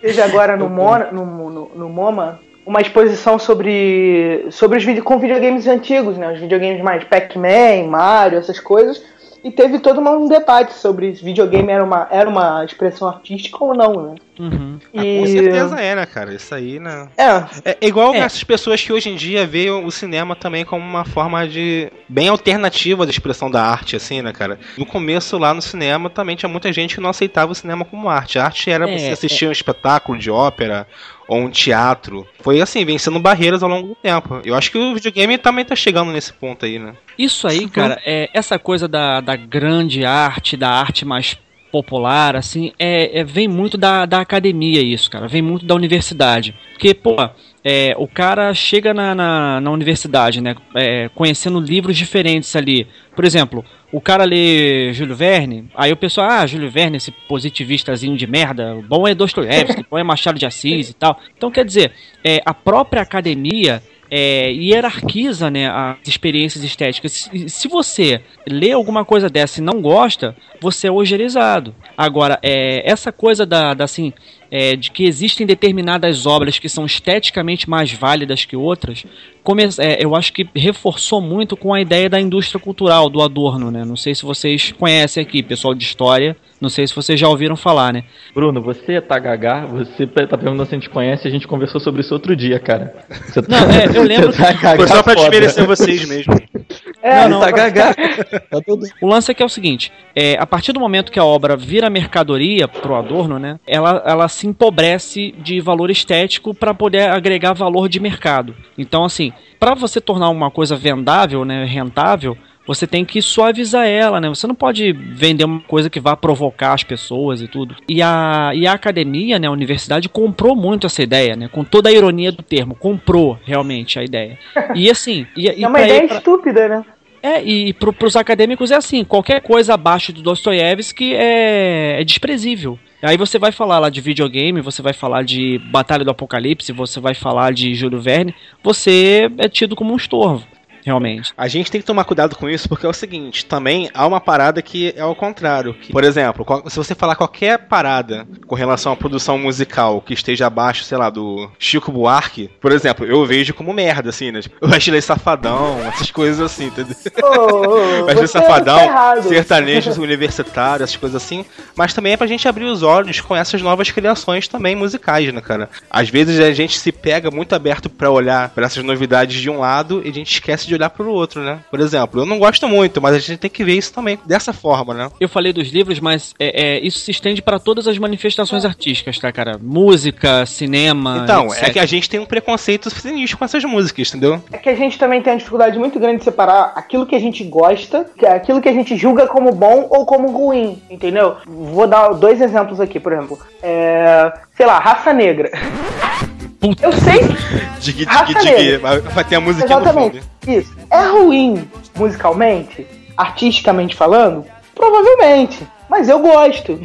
Seja agora no, Mo, no, no, no MoMA, uma exposição sobre, sobre os vídeos com videogames antigos, né? Os videogames mais Pac-Man, Mario, essas coisas. E teve todo um debate sobre se videogame era uma, era uma expressão artística ou não, né? Uhum. E... Ah, com certeza era, cara. Isso aí, né? É. É igual é. essas pessoas que hoje em dia veem o cinema também como uma forma de... Bem alternativa da expressão da arte, assim, né, cara? No começo, lá no cinema, também tinha muita gente que não aceitava o cinema como arte. A arte era é, você assistir é. um espetáculo de ópera... ou um teatro. Foi assim, vencendo barreiras ao longo do tempo. Eu acho que o videogame também tá chegando nesse ponto aí, né? Isso aí, cara, é, essa coisa da, da grande arte, da arte mais popular, assim, é, é, vem muito da, da academia isso, cara. Vem muito da universidade. Porque, pô... É, o cara chega na, na, na universidade, né, é, conhecendo livros diferentes ali. Por exemplo, o cara lê Júlio Verne, aí o pessoal, ah, Júlio Verne, esse positivistazinho de merda, o bom é Dostoiévski, o bom é Machado de Assis e tal. Então, quer dizer, é, a própria academia é, hierarquiza, né, as experiências estéticas. Se, se você lê alguma coisa dessa e não gosta, você é ojerizado. Agora, é, essa coisa da, da assim... É, de que existem determinadas obras que são esteticamente mais válidas que outras, come- é, eu acho que reforçou muito com a ideia da indústria cultural, do Adorno, né? Não sei se vocês conhecem aqui, pessoal de história, não sei se vocês já ouviram falar, né? Bruno, você tá gagá, você tá perguntando se a gente conhece, a gente conversou sobre isso outro dia, cara. Você tá... Não, é, eu lembro... Tá gagá, foi só pra desmerecer vocês mesmo. É, não, não, tá gagá. O lance é que é o seguinte, é, a partir do momento que a obra vira mercadoria pro Adorno, né, ela, ela se empobrece de valor estético para poder agregar valor de mercado. Então, assim, para você tornar uma coisa vendável, né, rentável, você tem que suavizar ela, né? Você não pode vender uma coisa que vá provocar as pessoas e tudo. E a, e a academia, né, a universidade, comprou muito essa ideia, né? Com toda a ironia do termo, comprou realmente a ideia. E assim... E, e é uma ideia pra... estúpida, né? É, e pro, pros acadêmicos é assim, qualquer coisa abaixo do Dostoiévski é, é desprezível. Aí você vai falar lá de videogame, você vai falar de Batalha do Apocalipse, você vai falar de Júlio Verne, você é tido como um estorvo, realmente. A gente tem que tomar cuidado com isso, porque é o seguinte, também há uma parada que é ao contrário. Que, por exemplo, se você falar qualquer parada com relação à produção musical que esteja abaixo, sei lá, do Chico Buarque, por exemplo, eu vejo como merda, assim, né? Eu acho ele safadão, essas coisas assim, entendeu? Oh, oh, eu acho safadão, é sertanejo universitário, essas coisas assim. Mas também é pra gente abrir os olhos com essas novas criações também musicais, né, cara? Às vezes a gente se pega muito aberto pra olhar pra essas novidades de um lado e a gente esquece de olhar pro outro, né? Por exemplo, eu não gosto muito, mas a gente tem que ver isso também dessa forma, né? Eu falei dos livros, mas é, é, isso se estende para todas as manifestações artísticas, tá, cara? Música, cinema... Então, etcétera. É que a gente tem um preconceito sinistro com essas músicas, entendeu? É que a gente também tem uma dificuldade muito grande de separar aquilo que a gente gosta, aquilo que a gente julga como bom ou como ruim, entendeu? Vou dar dois exemplos aqui, por exemplo. É, sei lá, Raça Negra. Puta. Eu sei. Digue, digue, digue. Vai ter a musiquinha no fundo. Isso. É ruim musicalmente, artisticamente falando? Provavelmente. Mas eu gosto.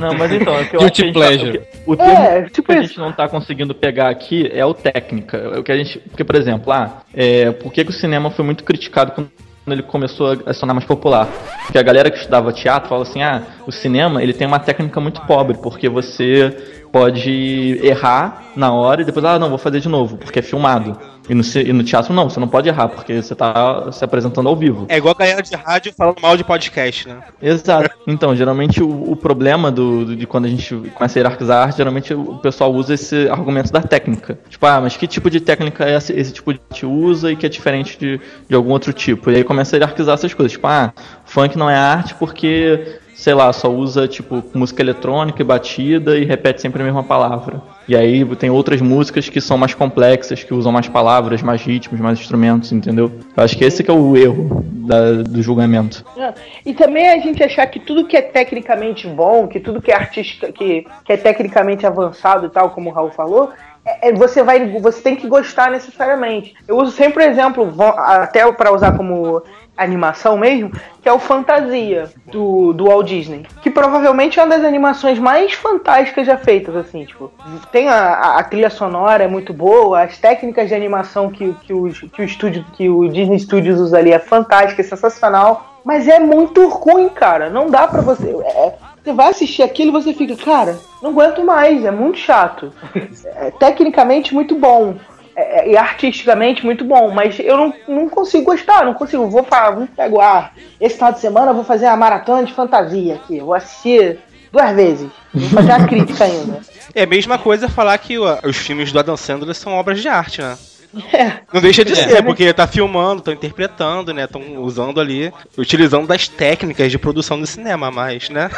Não, mas então, é que eu acho pleasure. Tá, o, que, o é, termo tipo que a gente não tá conseguindo pegar aqui é o técnica. É o que a gente, porque, por exemplo, ah, é, por que, que o cinema foi muito criticado quando ele começou a sonar mais popular? Porque a galera que estudava teatro fala assim, ah, o cinema ele tem uma técnica muito pobre, porque você... pode errar na hora e depois, ah, não, vou fazer de novo, porque é filmado. E no, e no teatro não, você não pode errar, porque você tá se apresentando ao vivo. É igual a galera de rádio falando mal de podcast, né? Exato. Então, geralmente o, o problema do, do, de quando a gente começa a hierarquizar a arte, geralmente o pessoal usa esse argumento da técnica. Tipo, ah, mas que tipo de técnica esse, esse tipo de arte usa e que é diferente de, de algum outro tipo? E aí começa a hierarquizar essas coisas. Tipo, ah, Funk não é arte porque, sei lá, só usa tipo música eletrônica e batida e repete sempre a mesma palavra. E aí tem outras músicas que são mais complexas, que usam mais palavras, mais ritmos, mais instrumentos, entendeu? Eu acho que esse que é o erro da, do julgamento. Ah, e também a gente achar que tudo que é tecnicamente bom, que tudo que é artista, que, que é tecnicamente avançado e tal, como o Raul falou, é, é, você, vai, você tem que gostar necessariamente. Eu uso sempre o exemplo, até para usar como animação mesmo, que é o Fantasia do, do Walt Disney, que provavelmente é uma das animações mais fantásticas já feitas, assim, tipo, tem a, a trilha sonora é muito boa, as técnicas de animação que, que, os, que, o, estúdio, que o Disney Studios usa ali é fantástica, é sensacional, mas é muito ruim, cara, não dá pra você... É, você vai assistir aquilo e você fica, cara, não aguento mais, é muito chato. É, tecnicamente muito bom, É, e artisticamente muito bom, mas eu não, não consigo gostar, não consigo, vou falar, pego, ah, esse final de semana eu vou fazer a maratona de Fantasia aqui, vou assistir duas vezes, vou fazer a crítica ainda. É a mesma coisa falar que os filmes do Adam Sandler são obras de arte, né? É. Não deixa de é, ser, né? Porque tá filmando, tá interpretando, né? Estão usando ali, utilizando das técnicas de produção do cinema, mas, né?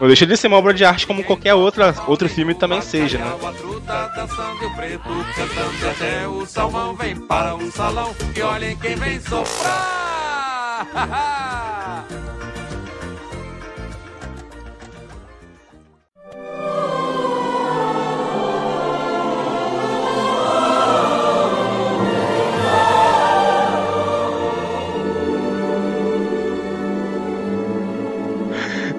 Não deixa de ser uma obra de arte como qualquer outra, outro filme também seja, né?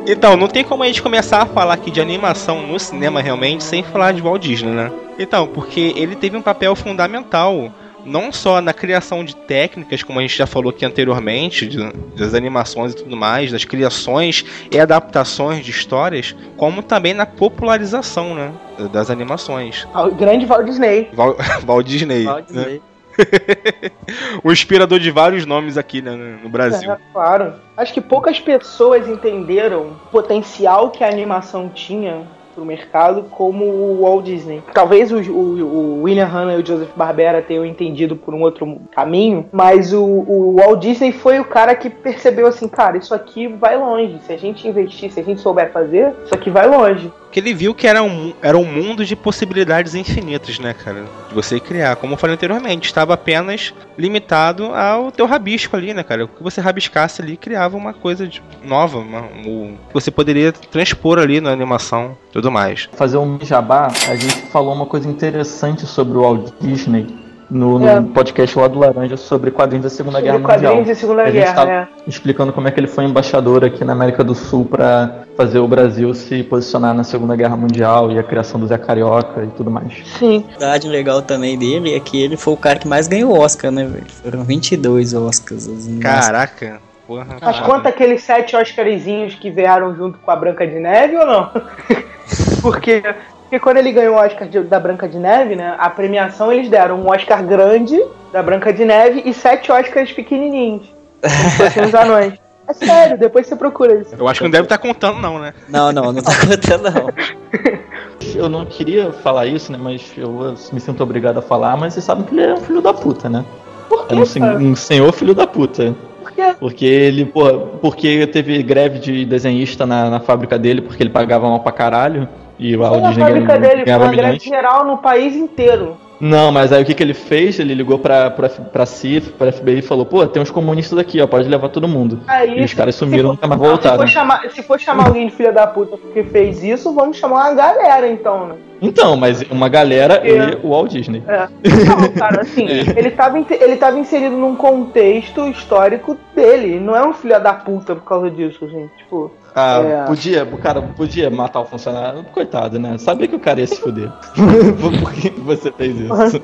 Então, não tem como a gente começar a falar aqui de animação no cinema realmente sem falar de Walt Disney, né? Então, porque ele teve um papel fundamental, não só na criação de técnicas, como a gente já falou aqui anteriormente, de, das animações e tudo mais, das criações e adaptações de histórias, como também na popularização, né, das animações. O grande Walt Disney. Val, Walt Disney. Walt Disney. Né? O inspirador de vários nomes aqui, né, no Brasil. É, claro. Acho que poucas pessoas entenderam o potencial que a animação tinha pro mercado como o Walt Disney. Talvez o, o, o William Hanna e o Joseph Barbera tenham entendido por um outro caminho, mas o, o Walt Disney foi o cara que percebeu assim, cara, isso aqui vai longe. Se a gente investir, se a gente souber fazer, isso aqui vai longe. Porque ele viu que era um, era um mundo de possibilidades infinitas, né, cara? De você criar. Como eu falei anteriormente, estava apenas limitado ao teu rabisco ali, né, cara? O que você rabiscasse ali criava uma coisa de, nova, uma, o, que você poderia transpor ali na animação e tudo mais. Fazer um jabá, a gente falou uma coisa interessante sobre o Walt Disney no, no é. podcast lá do Laranja sobre quadrinhos da Segunda sobre Guerra Mundial. Quadrinhos da Segunda a Guerra, gente tá né? explicando como é que ele foi embaixador aqui na América do Sul para fazer o Brasil se posicionar na Segunda Guerra Mundial e a criação do Zé Carioca e tudo mais. Sim. A verdade legal também dele é que ele foi o cara que mais ganhou Oscar, né, velho? Foram vinte e dois Oscars. Assim, caraca. Porra. Mas cara, conta aqueles sete Oscarzinhos que vieram junto com a Branca de Neve ou não? Porque... Porque quando ele ganhou o Oscar de, da Branca de Neve, né, a premiação eles deram um Oscar grande da Branca de Neve e sete Oscars pequenininhos. Como se fossem os anões. É sério, depois você procura isso. Eu acho que não deve estar tá contando não, né? Não, não, não tá contando não. Eu não queria falar isso, né, mas eu me sinto obrigado a falar, mas vocês sabem que ele é um filho da puta, né? Por quê? É um, sen- um senhor filho da puta. Por quê? Porque ele, porra, porque teve greve de desenhista na, na fábrica dele, porque ele pagava mal pra caralho. E o Walt Disney ganhava milhões. Foi uma greve geral no país inteiro. Não, mas aí o que, que ele fez? Ele ligou pra, pra, pra C I F, pra F B I e falou, pô, tem uns comunistas aqui, ó, pode levar todo mundo. Aí, e os caras sumiram, for, nunca mais voltaram. Se for chamar, se for chamar alguém de filha da puta porque fez isso, vamos chamar uma galera, então, né? Então, mas uma galera é. E o Walt Disney. É. Não, cara, assim, é. ele, tava, ele tava inserido num contexto histórico dele, não é um filha da puta por causa disso, gente, tipo... Ah, é. podia, o cara podia matar o funcionário, coitado, né? Sabia que o cara ia se fuder. Por que você fez isso?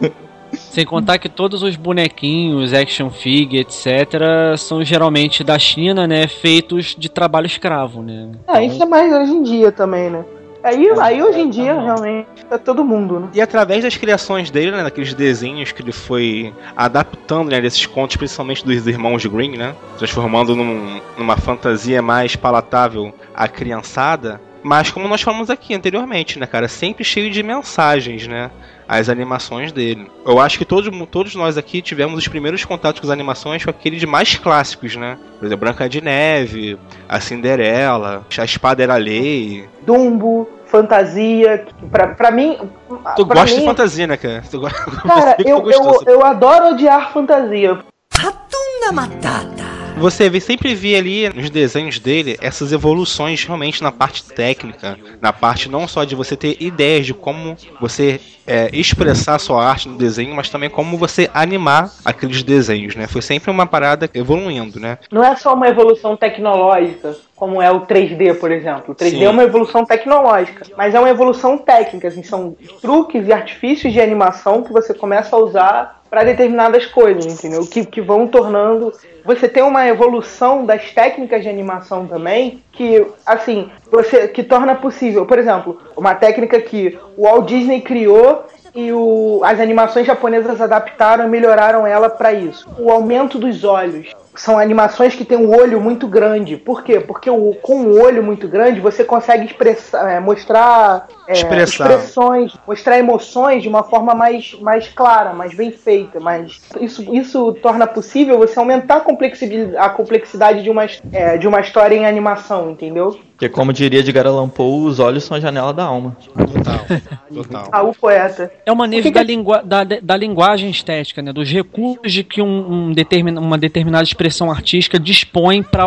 Sem contar que todos os bonequinhos, action figure, etcétera, são geralmente da China, né? Feitos de trabalho escravo, né? Ah, isso é mais hoje em dia também, né? Aí, aí hoje em dia, realmente, tá todo mundo, né? E através das criações dele, né, daqueles desenhos que ele foi adaptando, né, desses contos, principalmente dos irmãos Green, né, transformando num, numa fantasia mais palatável à criançada, Mas como nós falamos aqui anteriormente, né, cara? Sempre cheio de mensagens, né? As animações dele. Eu acho que todos, todos nós aqui tivemos os primeiros contatos com as animações com aqueles mais clássicos, né? Por exemplo, Branca de Neve, a Cinderela, a Espada era a Lei... Dumbo, Fantasia... Pra, pra mim... Tu pra gosta mim... de fantasia, né, cara? Tu gosta... Cara, eu, tu eu, eu adoro odiar fantasia. Ratunda Matata! Você vê, sempre via ali nos desenhos dele essas evoluções realmente na parte técnica, na parte não só de você ter ideias de como você é, expressar a sua arte no desenho, mas também como você animar aqueles desenhos, né? Foi sempre uma parada evoluindo, né? Não é só uma evolução tecnológica, como é o três D, por exemplo. O três D Sim. é uma evolução tecnológica, mas é uma evolução técnica, assim, são truques e artifícios de animação que você começa a usar para determinadas coisas, entendeu? Que, que vão tornando... Você tem uma evolução das técnicas de animação também, que, assim, você, que torna possível. Por exemplo, uma técnica que o Walt Disney criou e o, as animações japonesas adaptaram e melhoraram ela para isso. O aumento dos olhos. São animações que tem um olho muito grande. Por quê? Porque o, com um olho muito grande você consegue expressar, é, mostrar é, expressões, mostrar emoções de uma forma mais, mais clara, mais bem feita. Mas isso, isso torna possível você aumentar a complexidade, a complexidade de, uma, é, de uma história em animação, entendeu? Porque, como diria de Garalampo, os olhos são a janela da alma. Total, total. Ah, o poeta. É uma neve da, que... lingua, da, da linguagem estética, né? Dos recursos de que um, um determin, uma determinada expressão artística dispõe para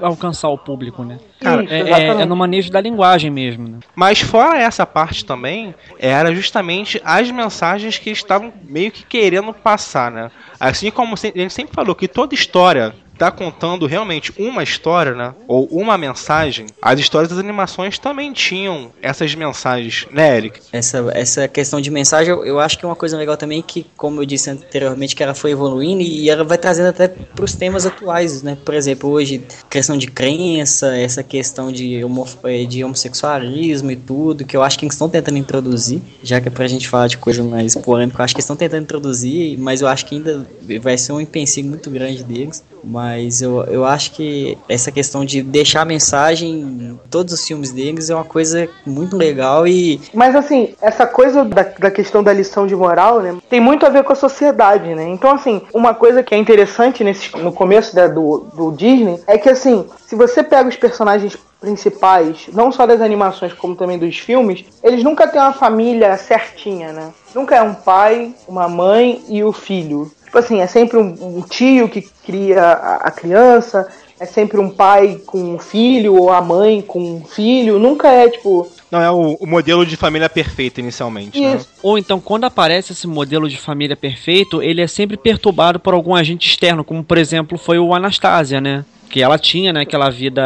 alcançar o público, né? Cara, Isso, é, é, é no manejo da linguagem mesmo, né? Mas fora essa parte também, era justamente as mensagens que estavam meio que querendo passar, né? Assim como a gente sempre falou que toda história... tá contando realmente uma história, né? Ou uma mensagem. As histórias das animações também tinham essas mensagens, né, Eric? Essa, essa questão de mensagem, eu, eu acho que é uma coisa legal também que, como eu disse anteriormente, que ela foi evoluindo e ela vai trazendo até pros temas atuais, né? Por exemplo, hoje, questão de crença, essa questão de, homo, de homossexualismo e tudo, que eu acho que eles estão tentando introduzir, já que é pra gente falar de coisa mais polêmica, eu acho que eles estão tentando introduzir, mas eu acho que ainda vai ser um empecilho muito grande deles, mas Mas eu, eu acho que essa questão de deixar a mensagem em todos os filmes deles é uma coisa muito legal e... Mas assim, essa coisa da, da questão da lição de moral, né, tem muito a ver com a sociedade, né? Então assim, uma coisa que é interessante nesse, no começo da, do, do Disney é que assim, se você pega os personagens principais, não só das animações como também dos filmes, eles nunca têm uma família certinha, né? Nunca é um pai, uma mãe e o filho. Tipo assim, é sempre um, um tio que cria a, a criança, é sempre um pai com um filho, ou a mãe com um filho, nunca é tipo... Não, é o, o modelo de família perfeita inicialmente, né? Ou então, quando aparece esse modelo de família perfeito, ele é sempre perturbado por algum agente externo, como por exemplo foi o Anastasia, né? Que ela tinha, né, aquela vida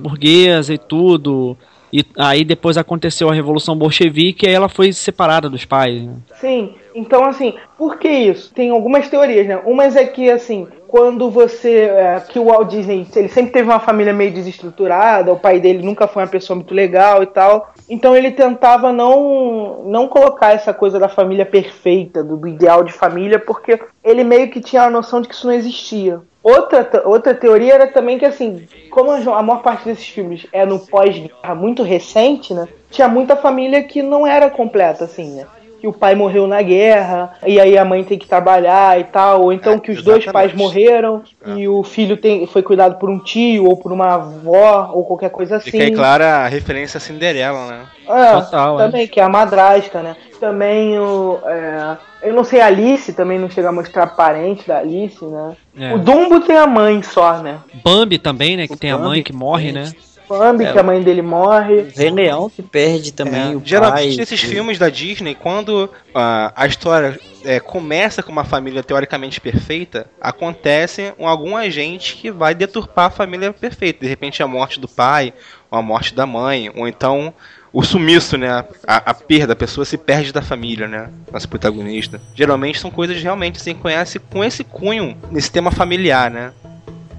burguesa e tudo... E aí depois aconteceu a Revolução Bolchevique e aí ela foi separada dos pais, né? Sim, então assim, por que isso? Tem algumas teorias, né? Umas é que assim, quando você... É, que o Walt Disney, ele sempre teve uma família meio desestruturada, o pai dele nunca foi uma pessoa muito legal e tal. Então ele tentava não, não colocar essa coisa da família perfeita, do, do ideal de família, porque ele meio que tinha a noção de que isso não existia. Outra, outra teoria era também que, assim, como a maior parte desses filmes é no pós-guerra muito recente, né? Tinha muita família que não era completa, assim, né? Que o pai morreu na guerra, e aí a mãe tem que trabalhar e tal, ou então é, que os exatamente. dois pais morreram é. e o filho tem, foi cuidado por um tio, ou por uma avó, ou qualquer coisa assim. Fica aí clara a referência à Cinderela, né? É, Total, também, é. que é a madrasta, né? Também o... É, eu não sei, a Alice também não chega a mostrar parente da Alice, né? É. O Dumbo tem a mãe só, né? Bambi também, né? Que o tem Bambi, a mãe que morre, né? Bambi, é. que a mãe dele morre. Rei Leão que perde também é, o geralmente pai, esses que... filmes da Disney, quando uh, a história é, começa com uma família teoricamente perfeita, acontece um, algum agente que vai deturpar a família perfeita. De repente a morte do pai, ou a morte da mãe, ou então... O sumiço, né? A, a perda, a pessoa se perde da família, né? Nosso protagonista. Geralmente são coisas realmente assim, conhece com esse cunho, nesse tema familiar, né?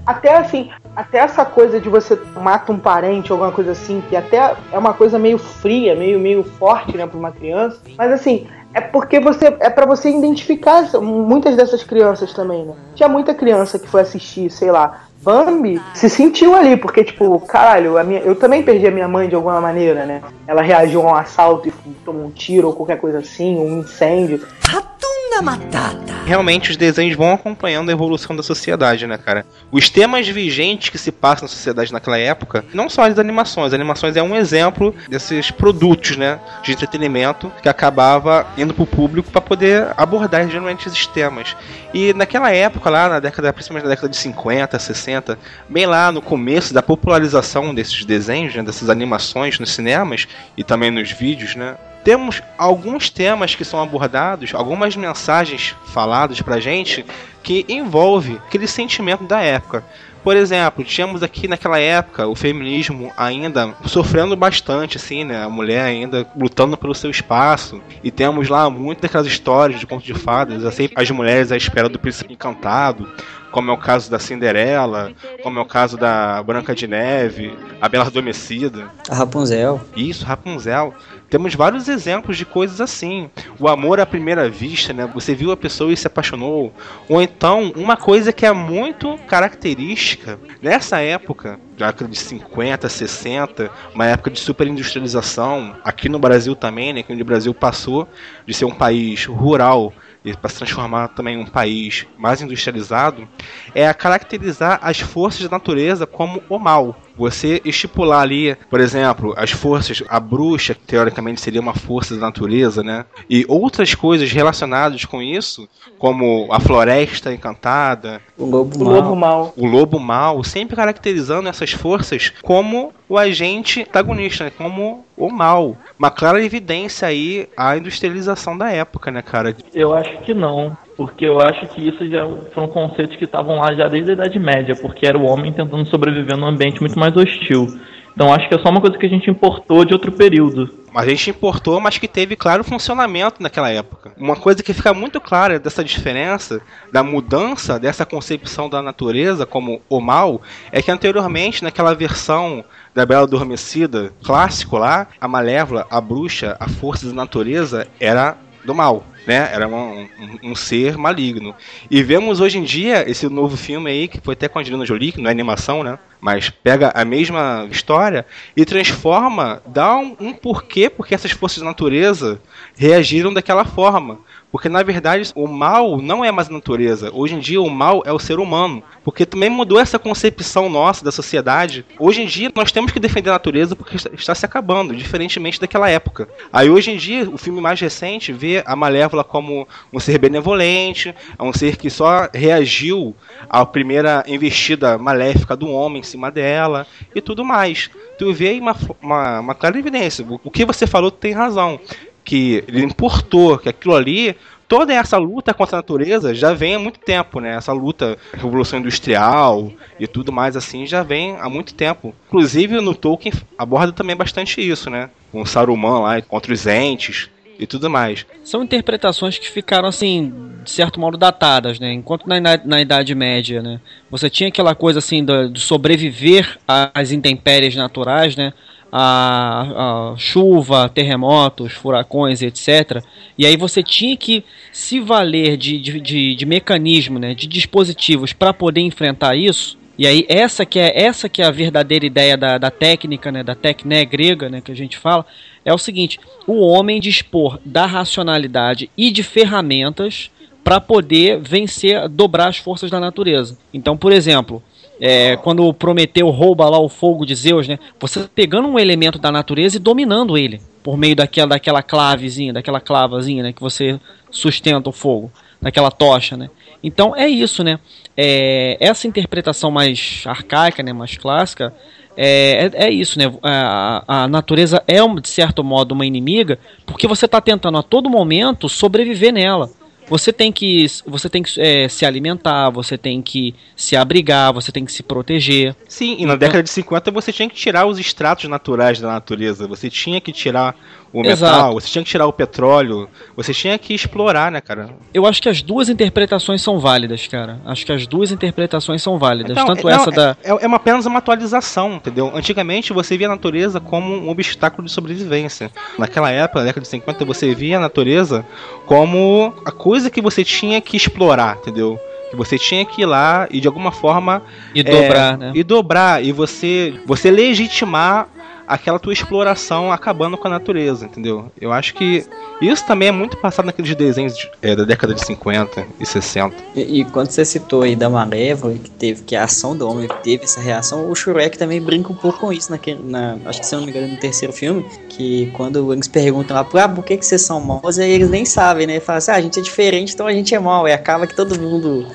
Até assim, até essa coisa de você mata um parente, alguma coisa assim, que até é uma coisa meio fria, meio, meio forte, né, pra uma criança. Mas assim, é porque você, é pra você identificar muitas dessas crianças também, né? Tinha muita criança que foi assistir, sei lá, Bambi se sentiu ali, porque tipo, caralho, a minha, eu também perdi a minha mãe de alguma maneira, né? Ela reagiu a um assalto e tomou um tiro ou qualquer coisa assim, um incêndio. Ratunda matata. Realmente os desenhos vão acompanhando a evolução da sociedade, né, cara? Os temas vigentes que se passam na sociedade naquela época, não só as animações, as animações é um exemplo desses produtos, né, de entretenimento que acabava indo pro público para poder abordar geralmente esses temas. E naquela época lá, na década, principalmente na década de cinquenta, sessenta, bem lá no começo da popularização desses desenhos, né, dessas animações nos cinemas e também nos vídeos, né? Temos alguns temas que são abordados, algumas mensagens faladas pra gente que envolve aquele sentimento da época. Por exemplo, tínhamos aqui naquela época o feminismo ainda sofrendo bastante, assim, né? A mulher ainda lutando pelo seu espaço. E temos lá muitas daquelas histórias de conto de fadas, assim, as mulheres à espera do príncipe encantado, como é o caso da Cinderela, como é o caso da Branca de Neve, a Bela Adormecida. A Rapunzel. Isso, Rapunzel. Temos vários exemplos de coisas assim. O amor à primeira vista, né? Você viu a pessoa e se apaixonou. Ou então, uma coisa que é muito característica nessa época, década de cinquenta, sessenta, uma época de superindustrialização, aqui no Brasil também, né? Que o Brasil passou de ser um país rural e para se transformar também em um país mais industrializado, é a caracterizar as forças da natureza como o mal. Você estipular ali, por exemplo, as forças, a bruxa, que teoricamente seria uma força da natureza, né? E outras coisas relacionadas com isso, como a floresta encantada, o lobo, o lobo mal, o lobo mal, sempre caracterizando essas forças como o agente antagonista, né? Como o mal. Uma clara evidência aí à industrialização da época, né, cara? Eu acho que não. Porque eu acho que isso já foram conceitos que estavam lá já desde a Idade Média, porque era o homem tentando sobreviver num ambiente muito mais hostil. Então acho que é só uma coisa que a gente importou de outro período. A gente importou, mas que teve claro funcionamento naquela época. Uma coisa que fica muito clara dessa diferença, da mudança dessa concepção da natureza como o mal, é que anteriormente, naquela versão da Bela Adormecida clássico lá, a Malévola, a bruxa, a força da natureza era do mal, né? Era um, um, um ser maligno. E vemos hoje em dia esse novo filme aí, que foi até com a Angelina Jolie, que não é animação, né? Mas pega a mesma história e transforma, dá um, um porquê porque essas forças da natureza reagiram daquela forma. Porque, na verdade, o mal não é mais a natureza. Hoje em dia, o mal é o ser humano. Porque também mudou essa concepção nossa da sociedade. Hoje em dia, nós temos que defender a natureza porque está se acabando, diferentemente daquela época. Aí, hoje em dia, o filme mais recente vê a Malévola como um ser benevolente, um ser que só reagiu à primeira investida maléfica do homem em cima dela e tudo mais. Tu vê aí uma, uma, uma clara evidência. O que você falou tem razão. Que ele importou, que aquilo ali, toda essa luta contra a natureza já vem há muito tempo, né? Essa luta, revolução industrial e tudo mais assim, já vem há muito tempo. Inclusive no Tolkien aborda também bastante isso, né? Com o Saruman lá, contra os entes e tudo mais. São interpretações que ficaram, assim, de certo modo datadas, né? Enquanto na, na, na Idade Média, né? Você tinha aquela coisa, assim, do, do sobreviver às intempéries naturais, né? A, a chuva, terremotos, furacões, etcétera. E aí você tinha que se valer de, de, de, de mecanismo, né, de dispositivos para poder enfrentar isso. E aí essa que é, essa que é a verdadeira ideia da, da técnica, né, da tecné grega, né, que a gente fala, é o seguinte: o homem dispor da racionalidade e de ferramentas para poder vencer, dobrar as forças da natureza. Então, por exemplo, É, quando o Prometeu rouba lá o fogo de Zeus, né? Você pegando um elemento da natureza e dominando ele por meio daquela, daquela clavezinha, daquela clavazinha, né? Que você sustenta o fogo, daquela tocha, né? Então é isso, né? É, essa interpretação mais arcaica, né? Mais clássica, é, é, é isso, né? A, a natureza é, de certo modo, uma inimiga porque você está tentando a todo momento sobreviver nela. Você tem que, você tem que é, se alimentar, você tem que se abrigar, você tem que se proteger. Sim, e na década de cinquenta você tinha que tirar os extratos naturais da natureza, você tinha que tirar o Exato. metal, você tinha que tirar o petróleo, você tinha que explorar, né, cara? Eu acho que as duas interpretações são válidas, cara. Acho que as duas interpretações são válidas. Então, tanto não, essa é, da... é uma, apenas uma atualização, entendeu? Antigamente você via a natureza como um obstáculo de sobrevivência. Naquela época, na década de cinquenta, você via a natureza como a coisa que você tinha que explorar, entendeu? que você tinha que ir lá e de alguma forma... E dobrar, é, né? E dobrar, e você, você legitimar aquela tua exploração acabando com a natureza, entendeu? Eu acho que isso também é muito passado naqueles desenhos de, é, da década de cinquenta e sessenta. E, e quando você citou aí da Malévola, que teve que a ação do homem teve essa reação, o Shrek também brinca um pouco com isso, naquele, na, acho que se eu não me engano no terceiro filme, que quando eles perguntam lá, ah, por que, que vocês são maus? Aí eles nem sabem, né? Eles falam assim, ah, a gente é diferente, então a gente é mau. E acaba que todo mundo...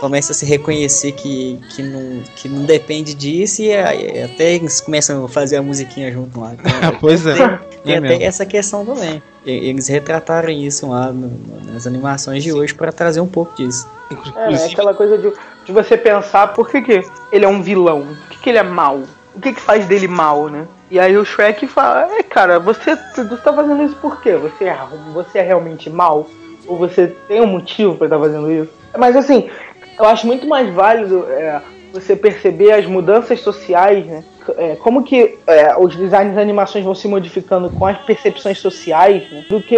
começa a se reconhecer que, que, não, que não depende disso, e até eles começam a fazer a musiquinha junto lá. Então, pois é. Tem, é até mesmo essa questão também. Eles retrataram isso lá no, nas animações de hoje para trazer um pouco disso. É, é aquela coisa de, de você pensar por que, que ele é um vilão, por que, que ele é mau, o que, que faz dele mal, né? E aí o Shrek fala, é cara, você, você tá fazendo isso por quê? Você é, você é realmente mau? Ou você tem um motivo para estar fazendo isso? Mas assim... eu acho muito mais válido é, você perceber as mudanças sociais, né? É, como que é, os designs das animações vão se modificando com as percepções sociais, né? Do que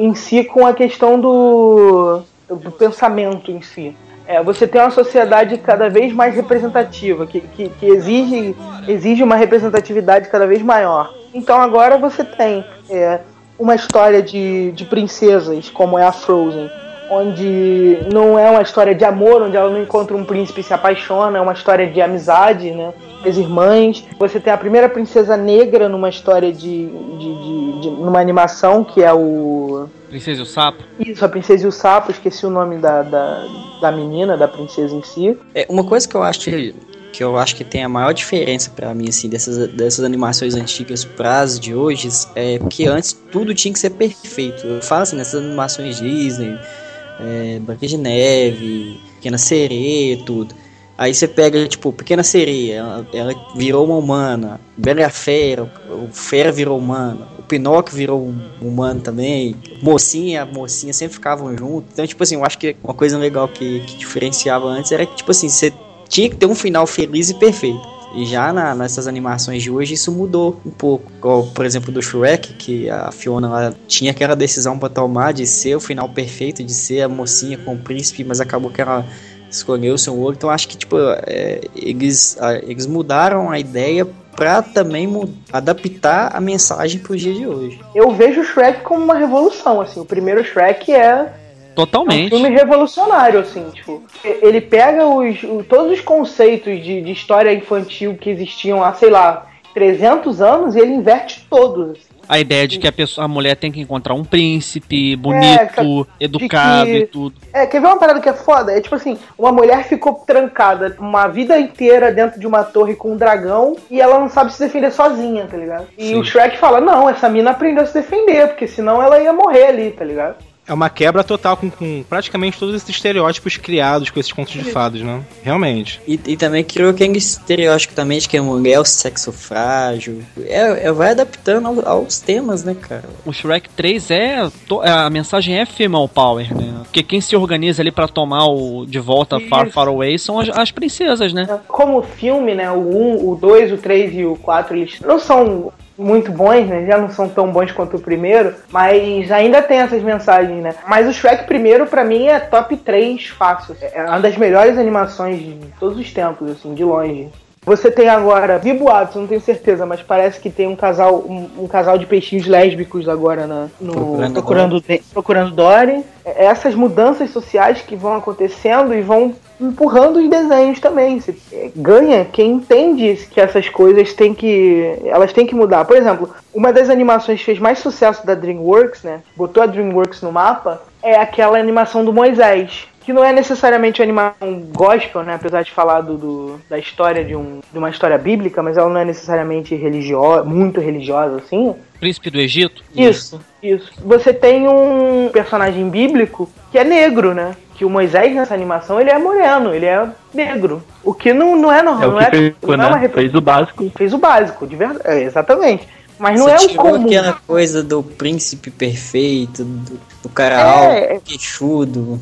em si com a questão do, do pensamento em si. É, você tem uma sociedade cada vez mais representativa, que, que, que exige, exige uma representatividade cada vez maior. Então agora você tem é, uma história de, de princesas, como é a Frozen, onde não é uma história de amor, onde ela não encontra um príncipe e se apaixona, é uma história de amizade, né? As irmãs. Você tem a primeira princesa negra numa história de... de, de, de numa animação, que é o... Princesa e o Sapo? Isso, a Princesa e o Sapo. Esqueci o nome da, da, da menina, da princesa em si. É, uma coisa que eu acho que, que eu acho que tem a maior diferença pra mim, assim, dessas, dessas animações antigas para as de hoje, é que antes tudo tinha que ser perfeito. Eu falo assim, nessas animações Disney... É, Branca de Neve, Pequena Sereia, tudo. Aí você pega, tipo, Pequena Sereia, ela, ela virou uma humana. Bela e a Fera, o Fera virou humana. O Pinóquio virou um humano também. Mocinha e a mocinha sempre ficavam juntos. Então, tipo assim, eu acho que uma coisa legal que, que diferenciava antes era que, tipo assim, você tinha que ter um final feliz e perfeito. E já na, nessas animações de hoje isso mudou um pouco. Como, por exemplo, do Shrek, que a Fiona ela tinha aquela decisão pra tomar de ser o final perfeito, de ser a mocinha com o príncipe, mas acabou que ela escolheu o seu olho. Então acho que tipo, é, eles, a, eles mudaram a ideia pra também mud- adaptar a mensagem pro dia de hoje. Eu vejo o Shrek como uma revolução, assim. O primeiro Shrek é... Totalmente. É um filme revolucionário, assim, tipo, ele pega os, todos os conceitos de, de história infantil que existiam há, sei lá, trezentos anos e ele inverte todos. Assim. A ideia de que a, pessoa, a mulher tem que encontrar um príncipe bonito, é, educado que, e tudo. É, quer ver uma parada que é foda? É tipo assim, uma mulher ficou trancada uma vida inteira dentro de uma torre com um dragão e ela não sabe se defender sozinha, tá ligado? E sim, o Shrek fala, não, essa mina aprendeu a se defender, porque senão ela ia morrer ali, tá ligado? É uma quebra total com, com praticamente todos esses estereótipos criados com esses contos de fadas, né? Realmente. E, e também criou aquele estereótipo também de que a mulher é o sexo frágil. É, é, vai adaptando ao, aos temas, né, cara? O Shrek três é... To, a mensagem é female power, né? Porque quem se organiza ali pra tomar o de volta Far Far Away são as, as princesas, né? Como o filme, né? O um, o dois, o três e o quatro, eles não são... muito bons, né? Já não são tão bons quanto o primeiro, mas ainda tem essas mensagens, né? Mas o Shrek primeiro, pra mim, é top três fácil. É uma das melhores animações de todos os tempos, assim, de longe. Você tem agora, vi boatos, não tenho certeza, mas parece que tem um casal um, um casal de peixinhos lésbicos agora na, no Procurando, procurando, Dory. procurando Dory. É essas mudanças sociais que vão acontecendo e vão empurrando os desenhos também. Você ganha quem entende que essas coisas têm que, elas têm que mudar. Por exemplo, uma das animações que fez mais sucesso da DreamWorks, né, botou a DreamWorks no mapa, é aquela animação do Moisés, que não é necessariamente uma animação gospel, né, apesar de falar do, do, da história de, um, de uma história bíblica, mas ela não é necessariamente religiosa, muito religiosa assim. Príncipe do Egito? Isso, isso. Você tem um personagem bíblico que é negro, né? Que o Moisés nessa animação, ele é moreno, ele é negro. O que não, não é normal. É o que não é, fez, não né? é uma rep... fez o básico. Fez o básico, de verdade. É, exatamente. Mas não você é o comum. Aquela coisa do príncipe perfeito, do, do cara é, alto, queixudo...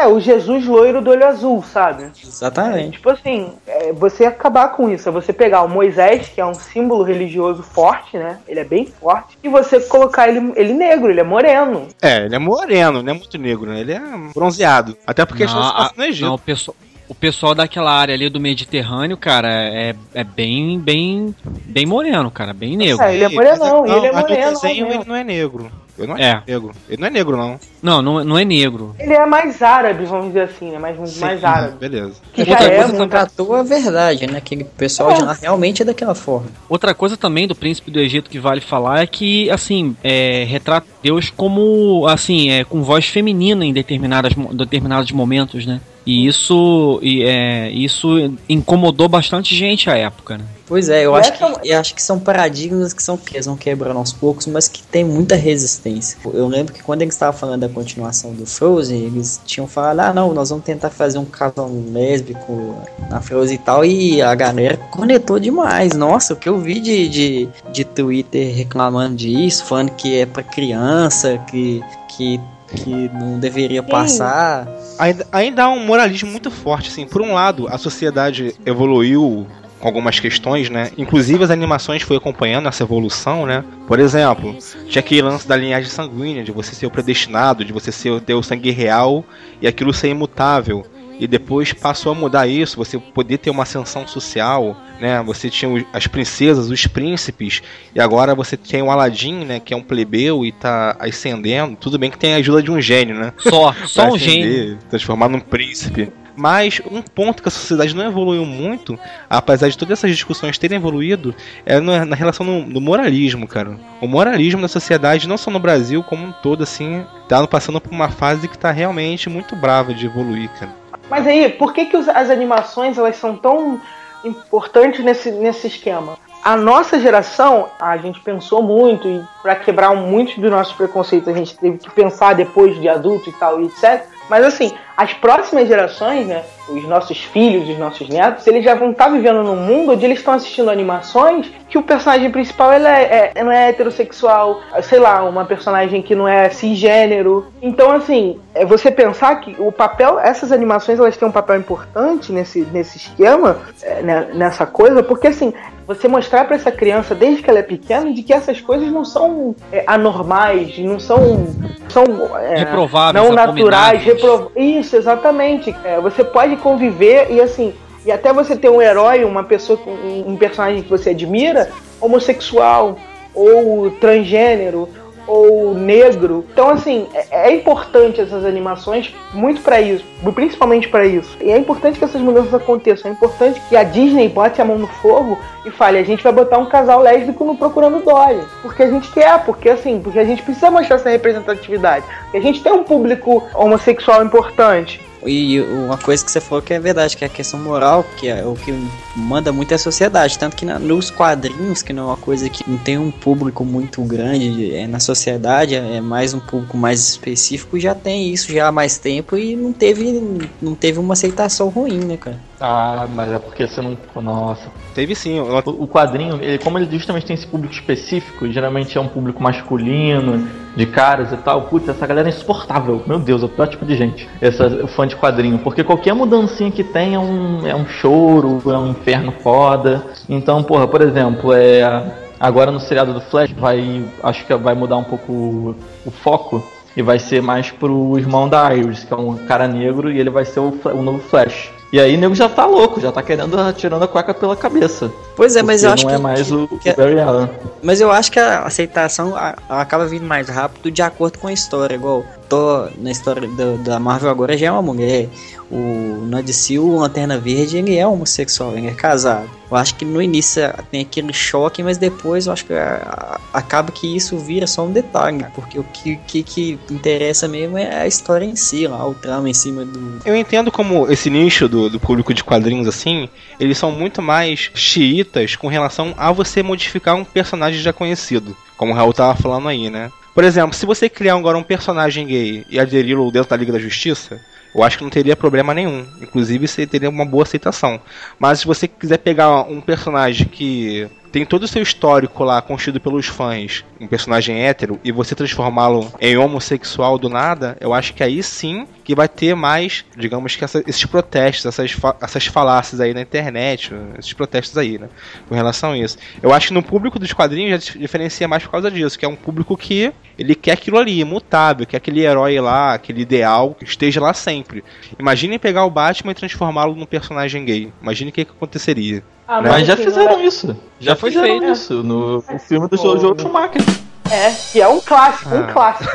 É, o Jesus loiro do olho azul, sabe? Exatamente. É, tipo assim, é você acabar com isso, é você pegar o Moisés, que é um símbolo religioso forte, né? Ele é bem forte. E você colocar ele, ele negro, ele é moreno. É, ele é moreno, não é muito negro, né? Ele é bronzeado. Até porque não, a gente no Egito. Não, o pessoal... O pessoal daquela área ali do Mediterrâneo, cara, é, é bem, bem, bem moreno, cara, bem negro. É, ele é morenão, ele é moreno. Mas no desenho ele não é negro. Ele não é, é. negro. Ele não é negro, não. Não, não, não é negro. Ele é mais árabe, vamos dizer assim, né? Mais, Sim, mais árabe. Beleza. Que outra já coisa é, também... tratou a verdade, né? Que o pessoal é. de lá realmente é daquela forma. Outra coisa também do Príncipe do Egito que vale falar é que, assim, é, retrata Deus como, assim, é, com voz feminina em determinadas, determinados momentos, né? E isso, e, é, isso incomodou bastante gente à época, né? Pois é, eu acho, que, eu acho que são paradigmas que são, que são quebrando aos poucos, mas que tem muita resistência. Eu lembro que quando eles estavam falando da continuação do Frozen, eles tinham falado, ah não, nós vamos tentar fazer um casal lésbico na Frozen e tal, e a galera conectou demais. Nossa, o que eu vi de, de, de Twitter reclamando disso, falando que é pra criança, que... que que não deveria passar. Ainda, ainda há um moralismo muito forte, assim. Por um lado, a sociedade evoluiu com algumas questões, né? Inclusive as animações foi acompanhando essa evolução, né? Por exemplo, tinha aquele lance da linhagem sanguínea, de você ser o predestinado, de você ser, ter o sangue real e aquilo ser imutável. E depois passou a mudar isso, você poder ter uma ascensão social, né? Você tinha as princesas, os príncipes, e agora você tem o Aladdin, né? Que é um plebeu e tá ascendendo. Tudo bem que tem a ajuda de um gênio, né? Só, só um gênio. Transformar num príncipe. Mas um ponto que a sociedade não evoluiu muito, apesar de todas essas discussões terem evoluído, é na relação no, no moralismo, cara. O moralismo na sociedade, não só no Brasil, como um todo, assim, tá passando por uma fase que tá realmente muito brava de evoluir, cara. Mas aí, por que, que as animações elas são tão importantes nesse, nesse esquema? A nossa geração, a gente pensou muito, e para quebrar muitos dos nossos preconceitos a gente teve que pensar depois de adulto e tal, e etcétera. Mas assim, as próximas gerações, né, os nossos filhos, os nossos netos, eles já vão estar vivendo num mundo onde eles estão assistindo animações que o personagem principal ele é, é, não é heterossexual, sei lá, uma personagem que não é cisgênero. Então assim, é você pensar que o papel, essas animações elas têm um papel importante nesse, nesse esquema, é, né, nessa coisa, porque assim, você mostrar para essa criança desde que ela é pequena de que essas coisas não são é, anormais, não são, são é, reprováveis, não naturais, reprov... isso, exatamente. É, você pode conviver e assim, e até você ter um herói, uma pessoa, um personagem que você admira, homossexual, ou transgênero, ou negro. Então assim, é, é importante essas animações muito pra isso, principalmente pra isso. E é importante que essas mudanças aconteçam, é importante que a Disney bote a mão no fogo e fale, a gente vai botar um casal lésbico no Procurando Dory, porque a gente quer, porque assim, porque a gente precisa mostrar essa representatividade, porque a gente tem um público homossexual importante. E uma coisa que você falou que é verdade, que é a questão moral, que é o que manda muito é a sociedade. Tanto que na, nos quadrinhos, que não é uma coisa que não tem um público muito grande, é, na sociedade é mais um público mais específico, já tem isso já há mais tempo e não teve, não teve uma aceitação ruim, né, cara? Ah, mas é porque você não... Nossa. Teve sim. Eu... O, o quadrinho, ele, como ele justamente tem esse público específico, geralmente é um público masculino, de caras e tal. Putz, essa galera é insuportável. Meu Deus, é o pior tipo de gente. Essa fã de quadrinho. Porque qualquer mudancinha que tem é um, é um choro, é um inferno foda. Então, porra, por exemplo, é... agora no seriado do Flash, vai, acho que vai mudar um pouco o, o foco. E vai ser mais pro irmão da Iris, que é um cara negro, e ele vai ser o, o novo Flash. E aí o nego já tá louco, já tá querendo, tirando a cueca pela cabeça. Pois é, mas eu acho não que... não é mais o, que, o Barry Allen. Mas eu acho que a aceitação acaba vindo mais rápido de acordo com a história. Igual, tô na história do, da Marvel agora já é uma mulher. O, na D C, o Lanterna Verde, ele é homossexual, ele é casado. Eu acho que no início tem aquele choque, mas depois eu acho que a, a, acaba que isso vira só um detalhe. Porque o que, que, que interessa mesmo é a história em si, lá, o trama em cima do... Eu entendo como esse nicho do, do público de quadrinhos, assim, eles são muito mais xiitas com relação a você modificar um personagem já conhecido. Como o Raul tava falando aí, né? Por exemplo, se você criar agora um personagem gay e aderir-lo dentro da Liga da Justiça... eu acho que não teria problema nenhum. Inclusive, você teria uma boa aceitação. Mas se você quiser pegar um personagem que tem todo o seu histórico lá constituído pelos fãs, um personagem hétero, e você transformá-lo em homossexual do nada, eu acho que aí sim que vai ter mais, digamos que essa, esses protestos, essas, fa- essas falácias aí na internet, esses protestos aí, né, com relação a isso. Eu acho que no público dos quadrinhos já diferencia mais por causa disso, que é um público que ele quer aquilo ali, imutável, quer aquele herói lá, aquele ideal, que esteja lá sempre. Imaginem pegar o Batman e transformá-lo num personagem gay. Imagine o que, que aconteceria. Ah, mas, mas já fizeram é... isso. Já, já foi feito isso no o filme do Joel Joel Schumacher. É, que é um clássico, ah. um clássico.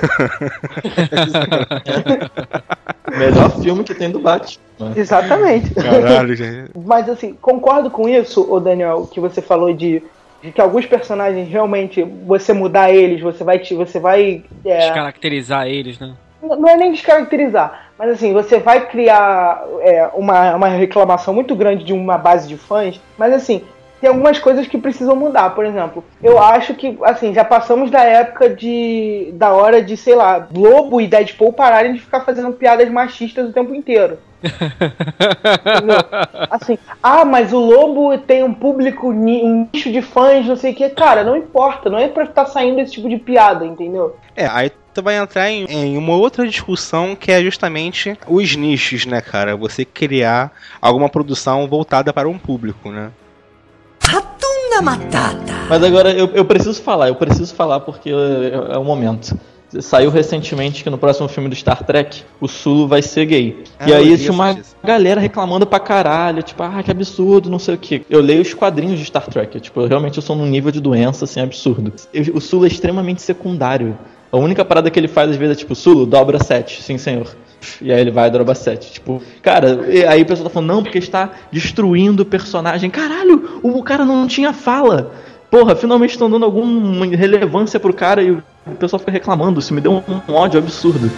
É. Melhor filme que tem do Batman. Exatamente. Caralho, gente. Mas assim, concordo com isso, ô Daniel, que você falou de, de que alguns personagens realmente, você mudar eles, você vai... Te, você vai é... descaracterizar eles, né? Não é nem descaracterizar, mas assim, você vai criar é, uma, uma reclamação muito grande de uma base de fãs, mas assim, tem algumas coisas que precisam mudar. Por exemplo, eu acho que, assim, já passamos da época de da hora de, sei lá, Lobo e Deadpool pararem de ficar fazendo piadas machistas o tempo inteiro. Assim, ah, mas o Lobo tem um público, um nicho de fãs, não sei o que. Cara, não importa, não é pra estar saindo esse tipo de piada, entendeu? É, aí tu vai entrar em, em uma outra discussão que é justamente os nichos, né, cara? Você criar alguma produção voltada para um público, né? Ratunda Matata. Mas agora eu, eu preciso falar, eu preciso falar porque é o momento. Saiu recentemente que no próximo filme do Star Trek, o Sulu vai ser gay. Ah, e aí tinha uma isso. galera reclamando pra caralho, tipo, ah, que absurdo, não sei o que. Eu leio os quadrinhos de Star Trek, eu, tipo, eu realmente eu sou num nível de doença, assim, absurdo. Eu, o Sulu é extremamente secundário. A única parada que ele faz às vezes é tipo, Sulu, dobra sete, sim senhor. E aí ele vai e dobra sete. Tipo, cara, aí o pessoal tá falando, não, porque está destruindo o personagem. Caralho, o cara não tinha fala. Porra, finalmente estão dando alguma relevância pro cara e o pessoal fica reclamando. Isso me deu um ódio absurdo.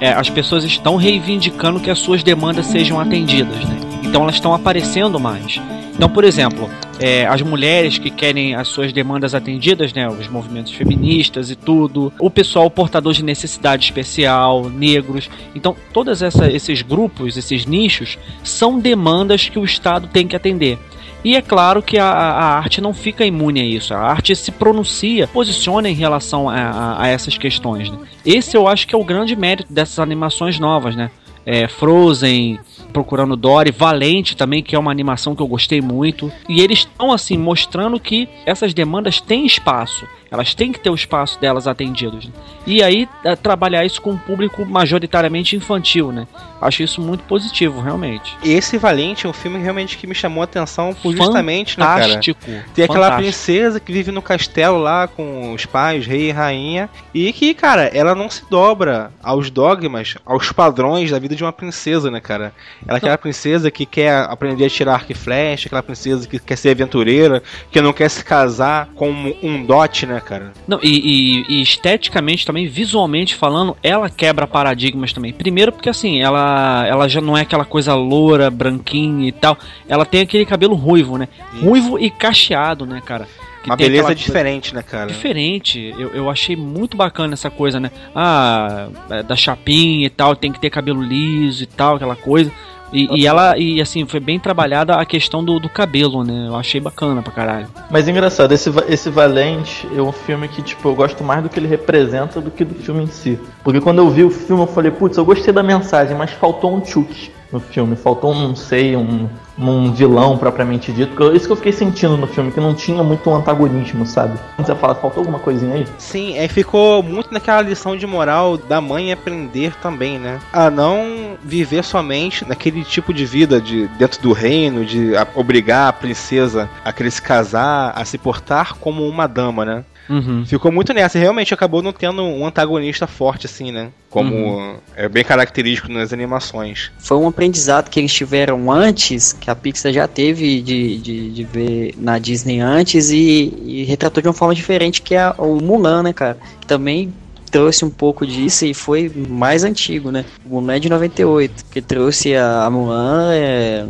É, as pessoas estão reivindicando que as suas demandas sejam atendidas, né? Então elas estão aparecendo mais. Então, por exemplo, é, as mulheres que querem as suas demandas atendidas, né, os movimentos feministas e tudo, o pessoal portador de necessidade especial, negros. Então, todos esses grupos, esses nichos, são demandas que o Estado tem que atender. E é claro que a, a arte não fica imune a isso. A arte se pronuncia, posiciona em relação a, a, a essas questões, né? Esse eu acho que é o grande mérito dessas animações novas, né? É, Frozen, Procurando Dory, Valente também, que é uma animação que eu gostei muito. E eles estão assim mostrando que essas demandas têm espaço. Elas têm que ter o espaço delas atendidos, né? E aí trabalhar isso com um público majoritáriamente infantil, né? Acho isso muito positivo, realmente. Esse Valente é um filme realmente que me chamou a atenção por justamente, né, cara? Fantástico. Tem aquela fantástico. princesa que vive no castelo lá com os pais, rei e rainha, e que, cara, ela não se dobra aos dogmas, aos padrões da vida de uma princesa, né, cara? Ela é aquela princesa que quer aprender a tirar arco e flecha, aquela princesa que quer ser aventureira, que não quer se casar com um dote, né, cara? Não, e, e, e esteticamente também, visualmente falando, ela quebra paradigmas também. Primeiro porque, assim, ela, ela já não é aquela coisa loura, branquinha e tal. Ela tem aquele cabelo ruivo, né? Isso. Ruivo e cacheado, né, cara? Uma beleza diferente, né, cara? Diferente. Eu, eu achei muito bacana essa coisa, né? Ah, da chapinha e tal, tem que ter cabelo liso e tal, aquela coisa. E, e ela, e assim, foi bem trabalhada a questão do, do cabelo, né? Eu achei bacana pra caralho. Mas engraçado, esse, esse Valente é um filme que, tipo, eu gosto mais do que ele representa do que do filme em si. Porque quando eu vi o filme, eu falei, putz, eu gostei da mensagem, mas faltou um tchuk no filme. Faltou um, não sei, um, um vilão propriamente dito. Isso que eu fiquei sentindo no filme, que não tinha muito um antagonismo, sabe? Você fala, faltou alguma coisinha aí? Sim, é, ficou muito naquela lição de moral da mãe aprender também, né? A não viver somente naquele tipo de vida de dentro do reino, de a, obrigar a princesa a querer se casar, a se portar como uma dama, né? Uhum. Ficou muito nessa e realmente acabou não tendo um antagonista forte assim, né? Como uhum. é bem característico nas animações. Foi um aprendizado que eles tiveram antes, que a Pixar já teve de, de, de ver na Disney antes e, e retratou de uma forma diferente, que é o Mulan, né, cara? Que também trouxe um pouco disso e foi mais antigo, né? O Mulan é de noventa e oito, que trouxe a, a Mulan... É...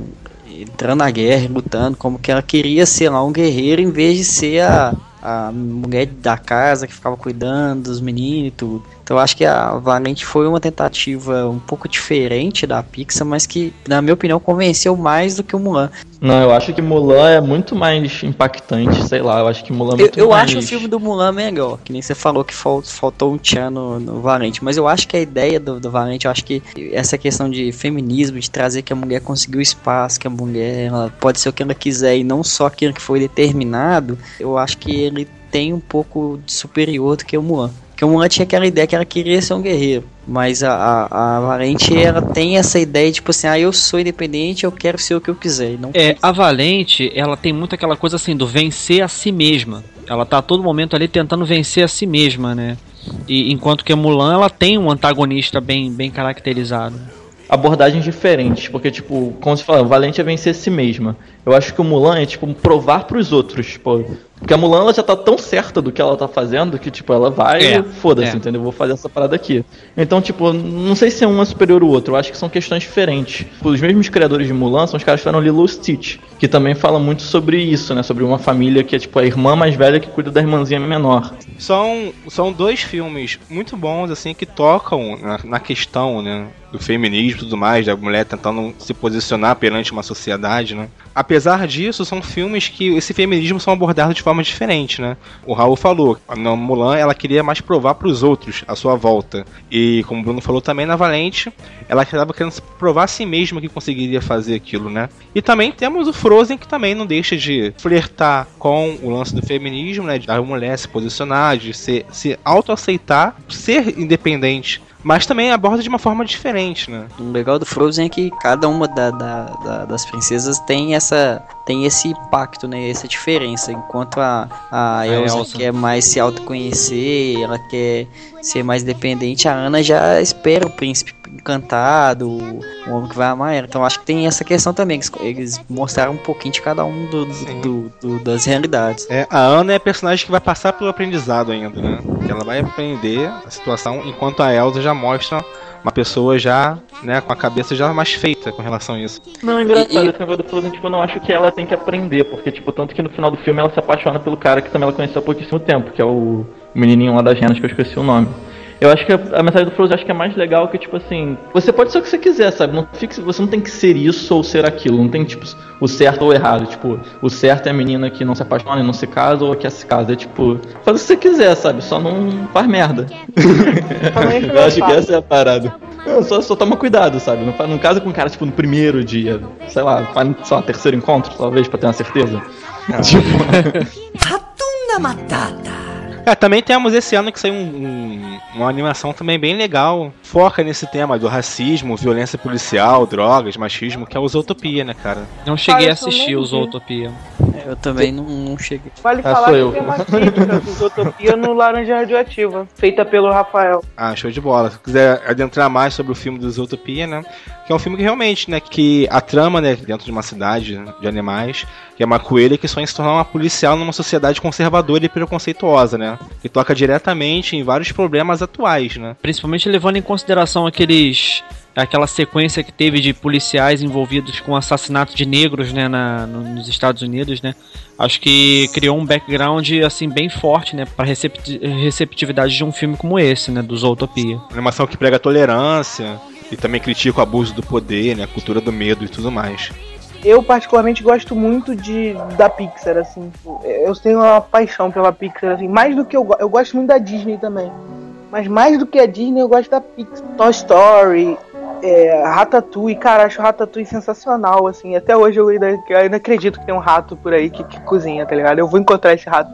entrando na guerra, lutando, como que ela queria ser lá um guerreiro em vez de ser a, a mulher da casa que ficava cuidando dos meninos e tudo. Então eu acho que a Valente foi uma tentativa um pouco diferente da Pixar, mas que, na minha opinião, convenceu mais do que o Mulan. Não, eu acho que Mulan é muito mais impactante, sei lá, eu acho que Mulan é muito eu, eu mais... Eu acho o filme do Mulan melhor, que nem você falou que faltou um tchan no, no Valente, mas eu acho que a ideia do, do Valente, eu acho que essa questão de feminismo, de trazer que a mulher conseguiu espaço, que a mulher ela pode ser o que ela quiser e não só aquilo que foi determinado, eu acho que ele tem um pouco de superior do que o Mulan. Porque o Mulan tinha aquela ideia que ela queria ser um guerreiro, mas a, a, a Valente, ela tem essa ideia tipo assim, ah, eu sou independente, eu quero ser o que eu quiser. Não é, a Valente, ela tem muito aquela coisa assim, do vencer a si mesma. Ela tá a todo momento ali tentando vencer a si mesma, né? E, enquanto que a Mulan, ela tem um antagonista bem, bem caracterizado. Abordagens diferentes, porque tipo, como se fala, o Valente é vencer a si mesma. Eu acho que o Mulan é tipo provar pros outros, tipo, porque a Mulan ela já tá tão certa do que ela tá fazendo que tipo, ela vai é, e foda-se, é. entendeu? Vou fazer essa parada aqui. Então tipo, não sei se um é superior ao outro, eu acho que são questões diferentes. Os mesmos criadores de Mulan são os caras que fizeram Lilo Stitch, que também fala muito sobre isso, né? Sobre uma família que é tipo a irmã mais velha que cuida da irmãzinha menor. São, são dois filmes muito bons assim que tocam na, na questão, né? Do feminismo e tudo mais, da mulher tentando se posicionar perante uma sociedade, né? Apesar disso, são filmes que esse feminismo são abordados de forma diferente, né? O Raul falou, na Mulan ela queria mais provar para os outros a sua volta. E como o Bruno falou também, na Valente, ela estava querendo provar a si mesma que conseguiria fazer aquilo, né? E também temos o Frozen, que também não deixa de flertar com o lance do feminismo, né? De a mulher se posicionar, de se, se autoaceitar, ser independente. Mas também aborda de uma forma diferente, né? O legal do Frozen é que cada uma da, da, da, das princesas tem, essa, tem esse impacto, né? Essa diferença. Enquanto a, a Elsa, Elsa quer mais se autoconhecer, ela quer ser mais dependente, a Anna já espera o príncipe encantado, o homem que vai amar ela. Então acho que tem essa questão também. Que eles mostraram um pouquinho de cada um do, do, do, das realidades. É, a Anna é a personagem que vai passar pelo aprendizado ainda, né? Ela vai aprender a situação, enquanto a Elsa já mostra uma pessoa já, né, com a cabeça já mais feita com relação a isso. Não, é engraçado, esse negócio do Frozen, tipo, eu não acho que ela tem que aprender, porque, tipo, tanto que no final do filme ela se apaixona pelo cara que também ela conheceu há pouquíssimo tempo, que é o menininho lá das renas, que eu esqueci o nome. Eu acho que a, a mensagem do Frozen acho que é mais legal que, tipo assim, você pode ser o que você quiser, sabe? Não fique, você não tem que ser isso ou ser aquilo, não tem, tipo, o certo ou o errado. Tipo, o certo é a menina que não se apaixona e não se casa ou a que se casa. É, tipo, faz o que você quiser, sabe? Só não faz merda. Eu acho que essa é a parada. Não, só, só toma cuidado, sabe? Não, não casa com um cara, tipo, no primeiro dia, sei lá, só no terceiro encontro, talvez, pra ter uma certeza. Ah. Tipo... Ratunda Matata. Ah, também temos esse ano que saiu um, um, uma animação também bem legal. Foca nesse tema do racismo, violência policial, drogas, machismo, que é o Zootopia, né, cara? Não cheguei ah, a assistir o Zootopia. É, eu também não, não cheguei. Vale ah, falar que eu. tem uma crítica do Zootopia no Laranja Radioativa, feita pelo Rafael. Ah, show de bola. Se quiser adentrar mais sobre o filme do Zootopia, né? Que é um filme que realmente, né, que a trama, né, dentro de uma cidade de animais, que é uma coelha que sonha se tornar uma policial numa sociedade conservadora e preconceituosa, né? Que toca diretamente em vários problemas atuais, né? Principalmente levando em consideração aqueles... aquela sequência que teve de policiais envolvidos com assassinato de negros, né, na, no, nos Estados Unidos, né? Acho que criou um background assim bem forte, né, para recepti- receptividade de um filme como esse, né, do Zootopia. Uma animação que prega a tolerância e também critica o abuso do poder, né, a cultura do medo e tudo mais. Eu particularmente gosto muito de, da Pixar, assim. Eu tenho uma paixão pela Pixar, assim, mais do que eu eu gosto muito da Disney também. Mas mais do que a Disney, eu gosto da Pixar. Toy Story, é, Ratatouille, cara, acho Ratatouille sensacional, assim, até hoje eu ainda, eu ainda acredito que tem um rato por aí que, que cozinha, tá ligado? Eu vou encontrar esse rato.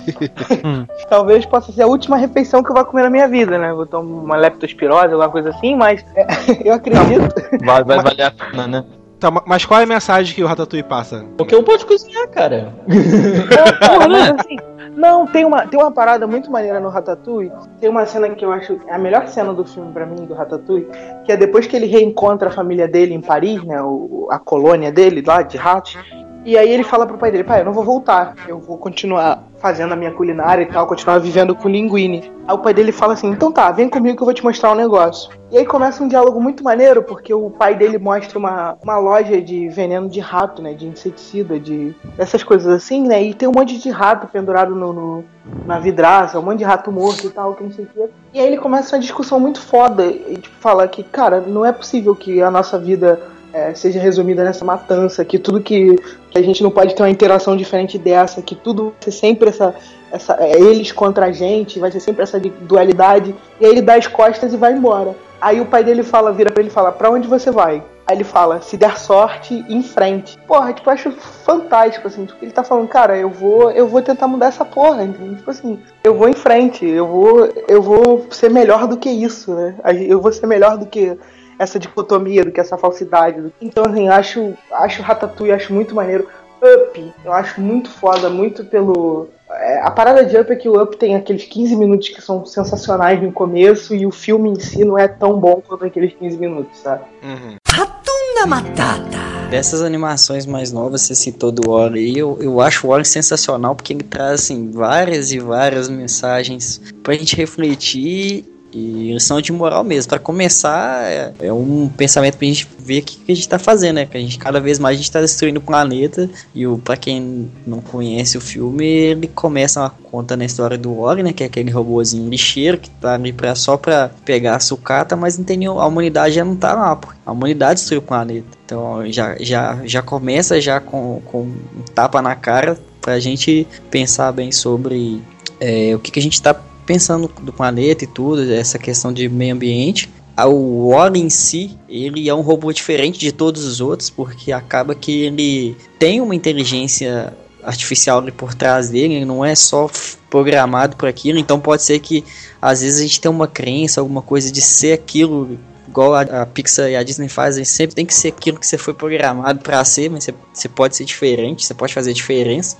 Talvez possa ser a última refeição que eu vá comer na minha vida, né? Vou tomar uma leptospirose, alguma coisa assim, mas é, eu acredito. Vai, vai mas... valer a pena, né? Tá, mas qual é a mensagem que o Ratatouille passa? Porque eu posso cozinhar, cara. É, porra, mas assim, não, tem uma, tem uma parada muito maneira no Ratatouille. Tem uma cena que eu acho a melhor cena do filme pra mim, do Ratatouille, que é depois que ele reencontra a família dele em Paris, né, o, a colônia dele lá de ratos. E aí ele fala pro pai dele, pai, eu não vou voltar, eu vou continuar fazendo a minha culinária e tal, continuar vivendo com linguine. Aí o pai dele fala assim, então tá, vem comigo que eu vou te mostrar um negócio. E aí começa um diálogo muito maneiro, porque o pai dele mostra uma, uma loja de veneno de rato, né, de inseticida, de essas coisas assim, né, e tem um monte de rato pendurado no, no, na vidraça, um monte de rato morto e tal, que não sei o que. E aí ele começa uma discussão muito foda, e tipo, fala que, cara, não é possível que a nossa vida... É, seja resumida nessa matança, que tudo que, que a gente não pode ter uma interação diferente dessa, que tudo vai ser sempre essa, essa é, eles contra a gente, vai ser sempre essa dualidade. E aí ele dá as costas e vai embora. Aí o pai dele fala, vira pra ele e fala, pra onde você vai? Aí ele fala, se der sorte, em frente. Porra, tipo, eu acho fantástico, assim, porque ele tá falando, cara, eu vou, eu vou tentar mudar essa porra, entendeu? Tipo assim, eu vou em frente, eu vou, eu vou ser melhor do que isso, né? Eu vou ser melhor do que... essa dicotomia, do que essa falsidade. Então, assim, acho, acho Ratatouille, acho muito maneiro. Up, eu acho muito foda, muito pelo... É, a parada de Up é que o Up tem aqueles quinze minutos que são sensacionais no começo e o filme em si não é tão bom quanto aqueles quinze minutos, sabe? Uhum. Ratunda Matata! Dessas animações mais novas, você citou do WALL-E, eu, eu acho o WALL-E sensacional porque ele traz, assim, várias e várias mensagens pra gente refletir. E lição de moral mesmo. Pra começar, é, é um pensamento pra gente ver o que, que a gente tá fazendo, né? Que a gente, cada vez mais a gente tá destruindo o planeta. E o, pra quem não conhece o filme, ele começa uma conta na história do WALL-E, né? Que é aquele robôzinho lixeiro que tá ali pra, só pra pegar a sucata, mas não tem nenhum, a humanidade já não tá lá, porque a humanidade destruiu o planeta. Então já, já, já começa já com, com um tapa na cara pra gente pensar bem sobre é, o que, que a gente tá pensando do planeta e tudo, essa questão de meio ambiente. O WALL-E em si, ele é um robô diferente de todos os outros, porque acaba que ele tem uma inteligência artificial ali por trás dele, ele não é só programado por aquilo, então pode ser que às vezes a gente tenha uma crença, alguma coisa de ser aquilo, igual a, a Pixar e a Disney fazem, sempre tem que ser aquilo que você foi programado para ser, mas você, você pode ser diferente, você pode fazer diferença.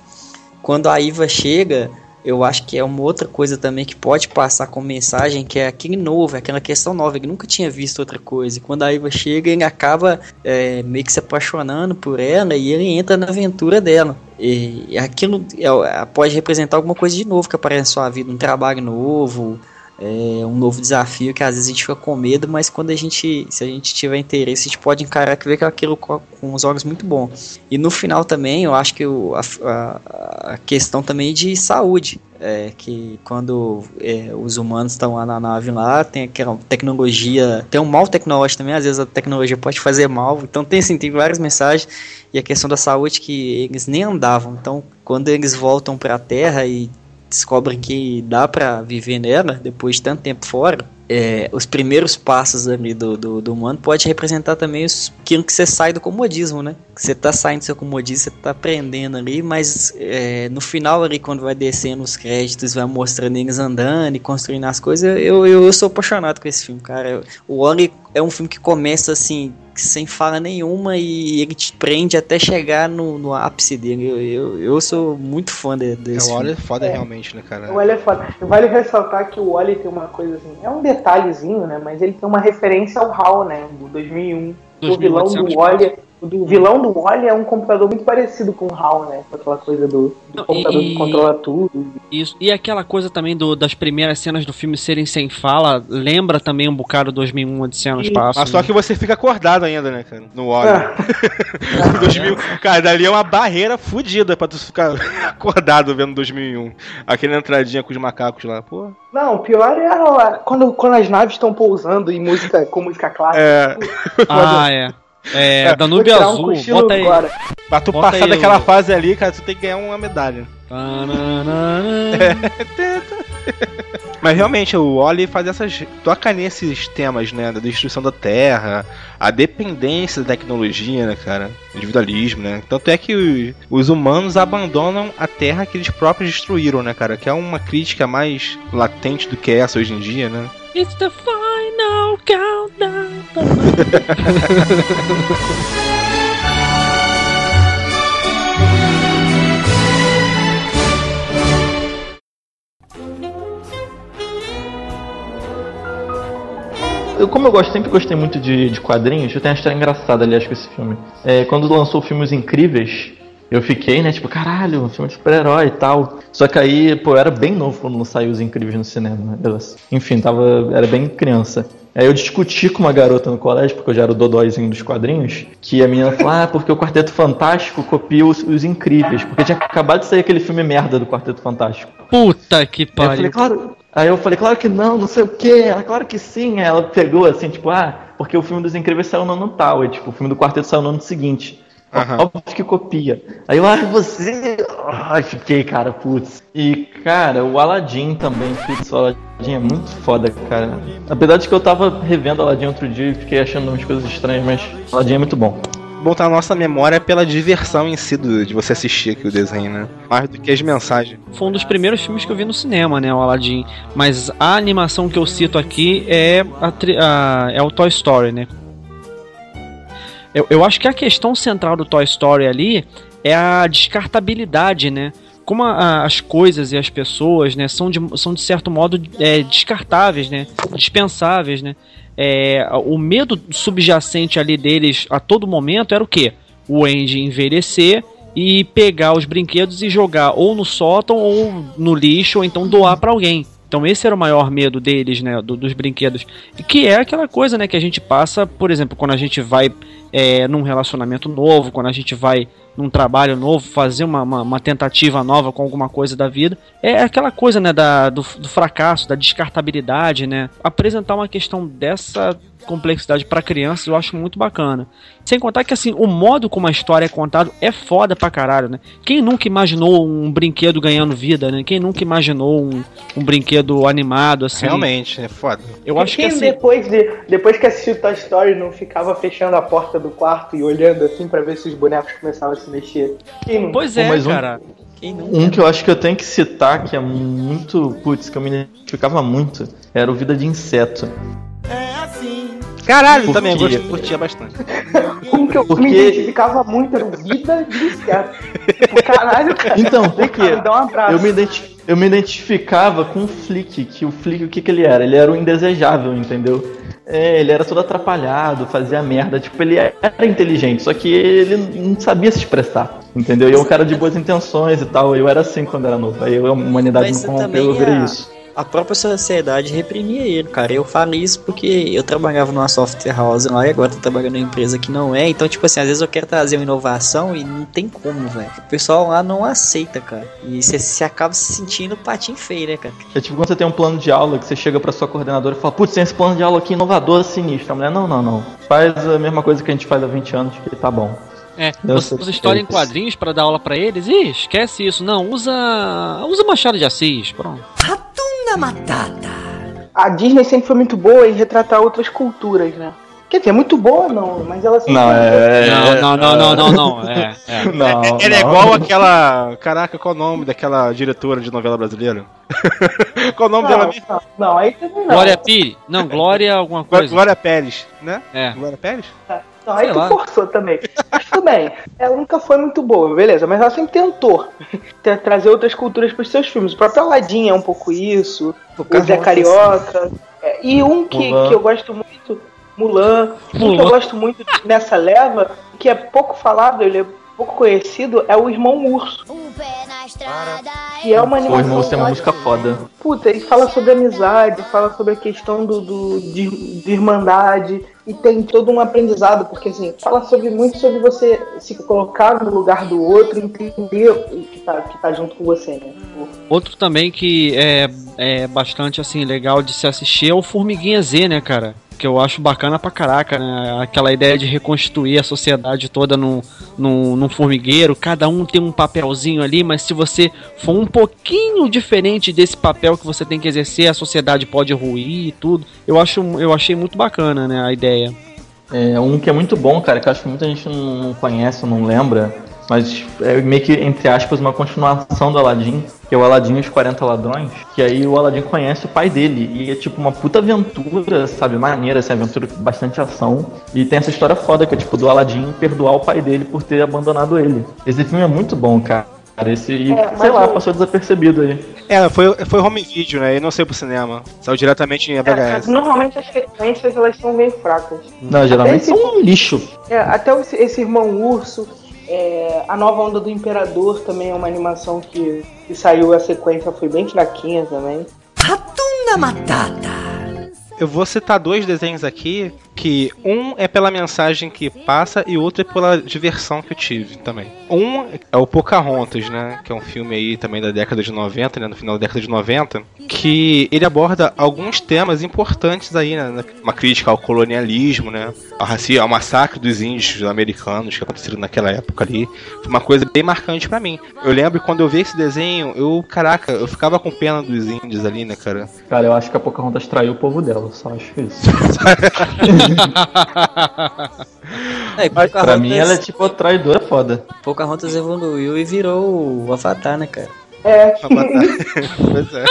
Quando a Iva chega... Eu acho que é uma outra coisa também que pode passar com mensagem, que é aquele novo, aquela questão nova, ele nunca tinha visto outra coisa. E quando a Iva chega, ele acaba é, meio que se apaixonando por ela e ele entra na aventura dela. E aquilo é, pode representar alguma coisa de novo que aparece na sua vida, um trabalho novo, é, um novo desafio que às vezes a gente fica com medo, mas quando a gente, se a gente tiver interesse, a gente pode encarar aquilo com uns olhos muito bons. E no final também, eu acho que o, a, a a questão também de saúde, é, que quando é, os humanos estão lá na nave lá, tem aquela tecnologia, tem um mal tecnológico também, às vezes a tecnologia pode fazer mal, então tem, assim, tem várias mensagens, e a questão da saúde que eles nem andavam, então quando eles voltam para a Terra e descobrem que dá para viver nela, depois de tanto tempo fora, é, os primeiros passos ali do, do, do humano pode representar também os, aquilo que você sai do comodismo, né? Que você tá saindo do seu comodismo, você tá aprendendo ali, mas é, no final ali, quando vai descendo os créditos, vai mostrando eles andando e construindo as coisas, eu, eu, eu sou apaixonado com esse filme, cara. O WALL-E é um filme que começa assim, sem fala nenhuma e ele te prende até chegar no, no ápice dele. Eu, eu, eu sou muito fã de, desse é, o WALL-E é foda é, realmente, né, cara? O WALL-E é foda. Vale ressaltar que o WALL-E tem uma coisa assim, é um detalhezinho, né, mas ele tem uma referência ao HAL, né, do dois mil e um. O vilão do WALL-E, o vilão do WALL-E é um computador muito parecido com o HAL, né, com aquela coisa do, do não, computador e, que controla tudo. Isso. E aquela coisa também do, das primeiras cenas do filme serem sem fala, lembra também um bocado dois mil e um, Odisseia no Espaço. Mas só que você fica acordado ainda, né, cara, no WALL-E. Ah. dois mil, cara, dali é uma barreira fodida pra tu ficar acordado vendo dois mil e um. Aquela entradinha com os macacos lá, pô. Não, o pior é a, quando, quando as naves estão pousando e música, com música clássica. É. Ah, é. É, é Danúbio Azul, um bota aí. Agora. Pra tu bota passar aí, daquela eu... fase ali, cara, tu tem que ganhar uma medalha. É. Mas realmente, o WALL-E faz essas... toca nesses temas, né, da destruição da Terra, a dependência da tecnologia, né, cara, individualismo, né. Tanto é que os humanos abandonam a Terra que eles próprios destruíram, né, cara, que é uma crítica mais latente do que essa hoje em dia, né. It's the final countdown. Eu, como eu gosto, sempre gostei muito de, de quadrinhos, eu tenho uma história engraçada, aliás, com esse filme. É, quando lançou o filme Os Incríveis, eu fiquei, né, tipo, caralho, um filme de super-herói e tal. Só que aí, pô, eu era bem novo quando saiu Os Incríveis no cinema. Eu, enfim, tava, era bem criança. Aí eu discuti com uma garota no colégio, porque eu já era o dodóizinho dos quadrinhos, que a menina falou, ah, porque o Quarteto Fantástico copia os, os Incríveis, porque tinha acabado de sair aquele filme merda do Quarteto Fantástico. Puta que pariu. Aí eu falei, claro... Aí eu falei, claro que não, não sei o quê. Ela, claro que sim. Aí ela pegou assim, tipo, ah, porque o filme dos Incríveis saiu no ano tal, e tipo, o filme do Quarteto saiu no ano seguinte. Uhum. Óbvio que copia. Aí eu, ah, você... Ai, fiquei, cara, putz. E, cara, o Aladdin também, putz, o Aladdin é muito foda, cara. Apesar de que eu tava revendo Aladdin outro dia e fiquei achando umas coisas estranhas, mas o Aladdin é muito bom. Botar a nossa memória pela diversão em si do, de você assistir aqui o desenho, né? Mais do que as mensagens. Foi um dos primeiros filmes que eu vi no cinema, né, o Aladdin. Mas a animação que eu cito aqui é, a, a, é o Toy Story, né? Eu, eu acho que a questão central do Toy Story ali é a descartabilidade, né? Como a, a, as coisas e as pessoas, né, são de, são de certo modo é, descartáveis, né? Dispensáveis, né? É, o medo subjacente ali deles a todo momento era o quê? O Andy envelhecer e pegar os brinquedos e jogar ou no sótão ou no lixo, ou então doar pra alguém. Então esse era o maior medo deles, né, do, dos brinquedos. E que é aquela coisa, né, que a gente passa, por exemplo, quando a gente vai é, num relacionamento novo, quando a gente vai num trabalho novo, fazer uma, uma, uma tentativa nova com alguma coisa da vida. É aquela coisa, né, da, do, do fracasso, da descartabilidade, né? Apresentar uma questão dessa complexidade pra criança eu acho muito bacana. Sem contar que, assim, o modo como a história é contada é foda pra caralho, né? Quem nunca imaginou um brinquedo ganhando vida, né? Quem nunca imaginou um, um brinquedo animado, assim? Realmente, é foda. Eu acho que, assim... depois, de, depois que assistiu Toy Story não ficava fechando a porta do quarto e olhando, assim, pra ver se os bonecos começavam a se mexer? Quem... Pois é, um, cara. Quem não... Um que eu acho que eu tenho que citar, que é muito... Putz, que eu me identificava muito, era o Vida de Inseto. É assim... Caralho, Por também eu curtia bastante. Um que eu porque... me identificava muito era Vida de Inseto. Tipo, caralho, cara. Então, por quê? Me dá um abraço. Eu me identifico. Eu me identificava com o Flick, que o Flick, o que que ele era? Ele era o indesejável, entendeu? É, ele era todo atrapalhado, fazia merda, tipo, ele era inteligente, só que ele não sabia se expressar, entendeu? E eu, um cara de boas intenções e tal, eu era assim quando era novo, aí eu, a humanidade não corrompeu, eu virei isso. A própria sociedade reprimia ele, cara. Eu falo isso porque eu trabalhava numa software house lá e agora tô trabalhando em uma empresa que não é. Então, tipo assim, às vezes eu quero trazer uma inovação e não tem como, velho. O pessoal lá não aceita, cara. E você se acaba se sentindo patinho feio, né, cara? É tipo quando você tem um plano de aula que você chega pra sua coordenadora e fala, putz, tem esse plano de aula aqui inovador, sinistro. A mulher, não, não, não. Faz a mesma coisa que a gente faz há vinte anos, que tá bom. É, você usa história em quadrinhos pra dar aula pra eles? Ih, esquece isso. Não, usa... Usa Machado de Assis, pronto. Matata. A Disney sempre foi muito boa em retratar outras culturas, né? Quer dizer, muito boa não, mas ela sempre... Não, é... não, não, não, não, não, não. É, é. não, é, é, ela é igual aquela... Caraca, qual é o nome daquela diretora de novela brasileira? Qual é o nome não, dela? Não, não, aí também não. Glória Pires. Não, Glória alguma coisa. Glória Pérez, né? É. Glória Pérez? É. Não, aí tu forçou também. Mas tudo bem, ela nunca foi muito boa, beleza, mas ela sempre tentou trazer outras culturas pros seus filmes. O próprio Aladdin é um pouco isso, o Zé Carioca. É, e um que, que eu gosto muito, Mulan, Mulan, um que eu gosto muito nessa leva, que é pouco falado, ele é pouco conhecido, é o Irmão Urso. Um pé na estrada, que é uma animação. O Urso é uma música foda. Puta, ele fala sobre amizade, fala sobre a questão do, do, de, de irmandade. E tem todo um aprendizado, porque assim, fala sobre, muito sobre você se colocar no lugar do outro e entender o que tá, que tá junto com você, né? Outro também que é, é bastante assim, legal de se assistir é o Formiguinha Z, né, cara? Que eu acho bacana pra caraca, né? Aquela ideia de reconstruir a sociedade toda num, num, num formigueiro, cada um tem um papelzinho ali, mas se você for um pouquinho diferente desse papel que você tem que exercer, a sociedade pode ruir e tudo. Eu, acho, eu achei muito bacana, né, a ideia. É, um que é muito bom, cara, que eu acho que muita gente não conhece, não lembra, mas é meio que, entre aspas, uma continuação do Aladdin, que é o Aladdin e os quarenta ladrões, que aí o Aladdin conhece o pai dele, e é tipo uma puta aventura, sabe, maneira, essa assim, aventura com bastante ação, e tem essa história foda que é tipo do Aladdin perdoar o pai dele por ter abandonado ele. Esse filme é muito bom, cara, esse, e, é, sei lá, eu... passou desapercebido aí. É, foi, foi home video, né, e não sei pro cinema, saiu diretamente em V H S. É, normalmente as referências, elas são meio fracas. Não, geralmente esse... são um lixo. É, até esse Irmão Urso... É, a Nova Onda do Imperador também é uma animação que, que saiu, a sequência foi bem fraquinha também. Ratunda Matata! Eu vou citar dois desenhos aqui, que um é pela mensagem que passa e outro é pela diversão que eu tive também. Um é o Pocahontas, né, que é um filme aí também da década de noventa, né, no final da década de noventa, que ele aborda alguns temas importantes aí, né, uma crítica ao colonialismo, né, ao racismo, ao massacre dos índios americanos que aconteceram naquela época ali. Foi uma coisa bem marcante pra mim. Eu lembro que quando eu vi esse desenho, eu, caraca, eu ficava com pena dos índios ali, né, cara. Cara, eu acho que a Pocahontas traiu o povo dela. Só acho isso. É, Pocahontas... Pra mim ela é tipo a traidora foda. Pocahontas evoluiu e virou o Avatar, né, cara? É. Pois é.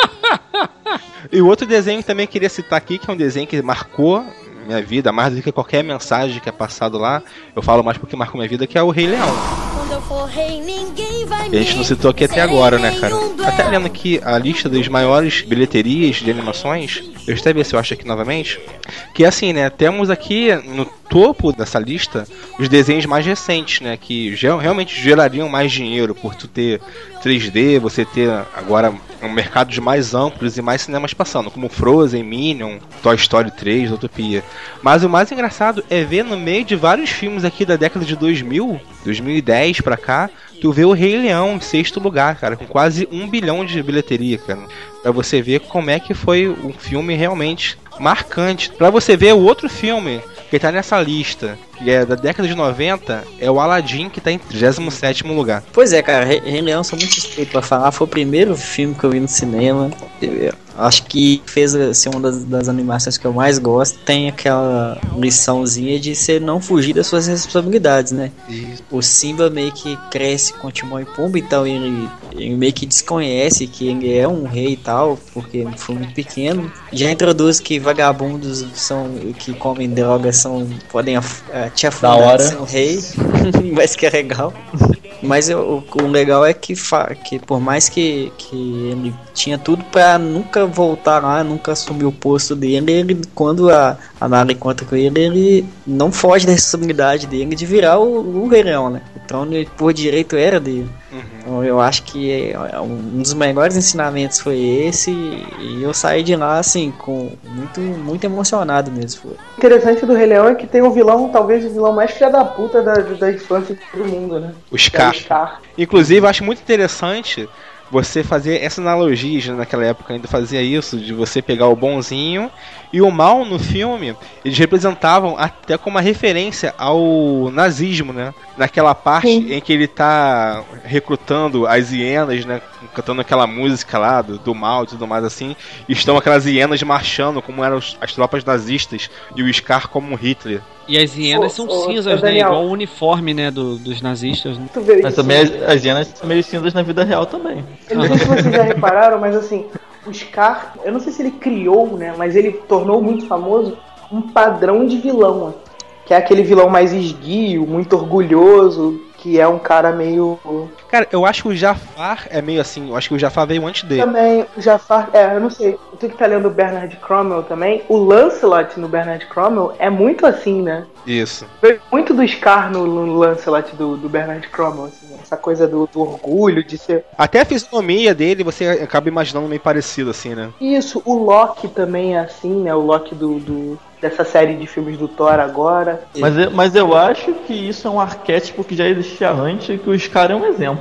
E o outro desenho que também queria citar aqui, que é um desenho que marcou minha vida, mais do que qualquer mensagem que é passado lá, eu falo mais porque marcou minha vida, que é o Rei Leão. Quando eu for rei, ninguém vai me... A gente não citou aqui até agora, né, cara? Até olhando aqui a lista das maiores bilheterias de animações, eu até ver se eu acho aqui novamente, que assim, né, temos aqui no topo dessa lista os desenhos mais recentes, né, que realmente gerariam mais dinheiro por tu ter três D, você ter agora um mercado de mais amplos e mais cinemas passando, como Frozen, Minion, Toy Story três, Zootopia. Mas o mais engraçado é ver no meio de vários filmes aqui da década de dois mil, dois mil e dez pra cá, tu vê o Rei Leão em sexto lugar, cara, com quase um bilhão de bilheteria, cara. Pra você ver como é que foi um filme realmente marcante. Pra você ver o outro filme que tá nessa lista, que é da década de noventa, é o Aladdin, que tá em trigésimo sétimo lugar. Pois é, cara, Rei Leão, sou muito suspeito pra falar. Foi o primeiro filme que eu vi no cinema. Eu acho que fez assim, uma das, das animações que eu mais gosto. Tem aquela liçãozinha de você não fugir das suas responsabilidades, né? Isso. O Simba meio que cresce com o Timão e Pumba, então ele, ele meio que desconhece que ele é um rei e tal, porque foi muito pequeno. Já introduz que vagabundos são, que comem drogas são, podem af- te afundar de ser um rei, mas que é legal. Mas eu, o, o legal é que, fa- que por mais que, que ele tinha tudo pra nunca voltar lá, nunca assumir o posto dele, ele, quando a, a Nala encontra com ele, ele não foge da responsabilidade dele de virar o, o Rei Leão, né? Então ele, por direito, era dele. Uhum. Então eu acho que é, um dos melhores ensinamentos foi esse, e eu saí de lá assim, com muito, muito emocionado mesmo. Foi. O interessante do Rei Leão é que tem um vilão, talvez o vilão mais filha da puta da, da infância de todo mundo, né? O Scar. Inclusive, eu acho muito interessante você fazer essa analogia, já naquela época ainda fazia isso, de você pegar o bonzinho e o mal no filme, eles representavam até como uma referência ao nazismo, né? Naquela parte Sim. em que ele tá recrutando as hienas, né? Cantando aquela música lá do, do mal e tudo mais assim, e estão aquelas hienas marchando como eram as tropas nazistas e o Scar como Hitler. E as hienas oh, são oh, cinzas, né? Igual o uniforme, né, do, dos nazistas. Né? Mas também as, as hienas são meio cinzas na vida real também. Eu não sei se vocês já repararam, mas assim, o Scar, eu não sei se ele criou, né, mas ele tornou muito famoso um padrão de vilão, que é aquele vilão mais esguio, muito orgulhoso, que é um cara meio... Cara, eu acho que o Jafar é meio assim, eu acho que o Jafar veio antes dele. Também, o Jafar, é, eu não sei, tu que tá lendo o Bernard Cromwell também, o Lancelot no Bernard Cromwell é muito assim, né? Isso. Veio muito do Scar no, no Lancelot do, do Bernard Cromwell, assim, essa coisa do, do orgulho, de ser... Até a fisionomia dele você acaba imaginando meio parecido, assim, né? Isso, o Loki também é assim, né, o Loki do... do... dessa série de filmes do Thor agora. Mas eu, mas eu acho que isso é um arquétipo que já existia antes e que o Scar é um exemplo.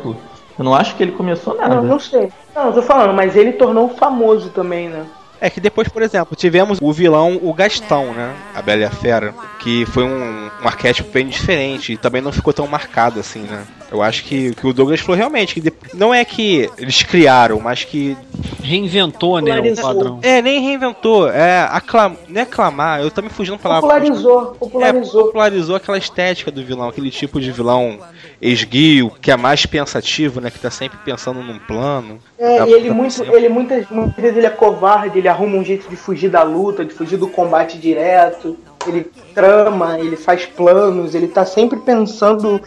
Eu não acho que ele começou nada. Não, não sei. Não, eu tô falando, mas ele tornou famoso também, né? É que depois, por exemplo, tivemos o vilão, o Gastão, né? A Bela e a Fera, que foi um, um arquétipo bem diferente e também não ficou tão marcado assim, né? Eu acho que, que o Douglas falou realmente que de... não é que eles criaram, mas que... Reinventou, né, o padrão. É, nem reinventou, é aclam... não é aclamar, eu tô me fugindo da palavra. Popularizou, mas... popularizou. É, popularizou aquela estética do vilão, aquele tipo de vilão esguio, que é mais pensativo, né, que tá sempre pensando num plano. É, e ele, muito, ele muitas, muitas vezes ele é covarde, ele arruma um jeito de fugir da luta, de fugir do combate direto, ele trama, ele faz planos, ele tá sempre pensando,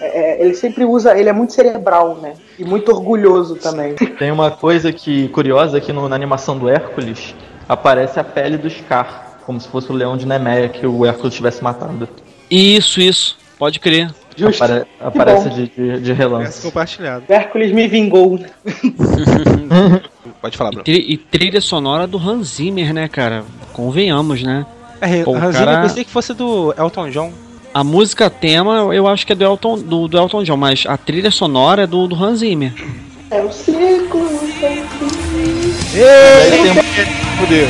é, ele sempre usa, ele é muito cerebral, né, e muito orgulhoso também. Tem uma coisa que curiosa, que no, na animação do Hércules, aparece a pele do Scar, como se fosse o leão de Neméia que o Hércules tivesse matado. Isso, isso, pode crer. Justo. Apare- aparece de, de, de relance. Compartilhado. Hércules me vingou. Pode falar, Bruno. E, tri- e trilha sonora do Hans Zimmer, né, cara? Convenhamos, né? É, Pô, Hans cara... Zimmer, eu pensei que fosse do Elton John. A música tema, eu acho que é do Elton, do, do Elton John, mas a trilha sonora é do, do Hans Zimmer. É o ciclo. Ei, fudeu.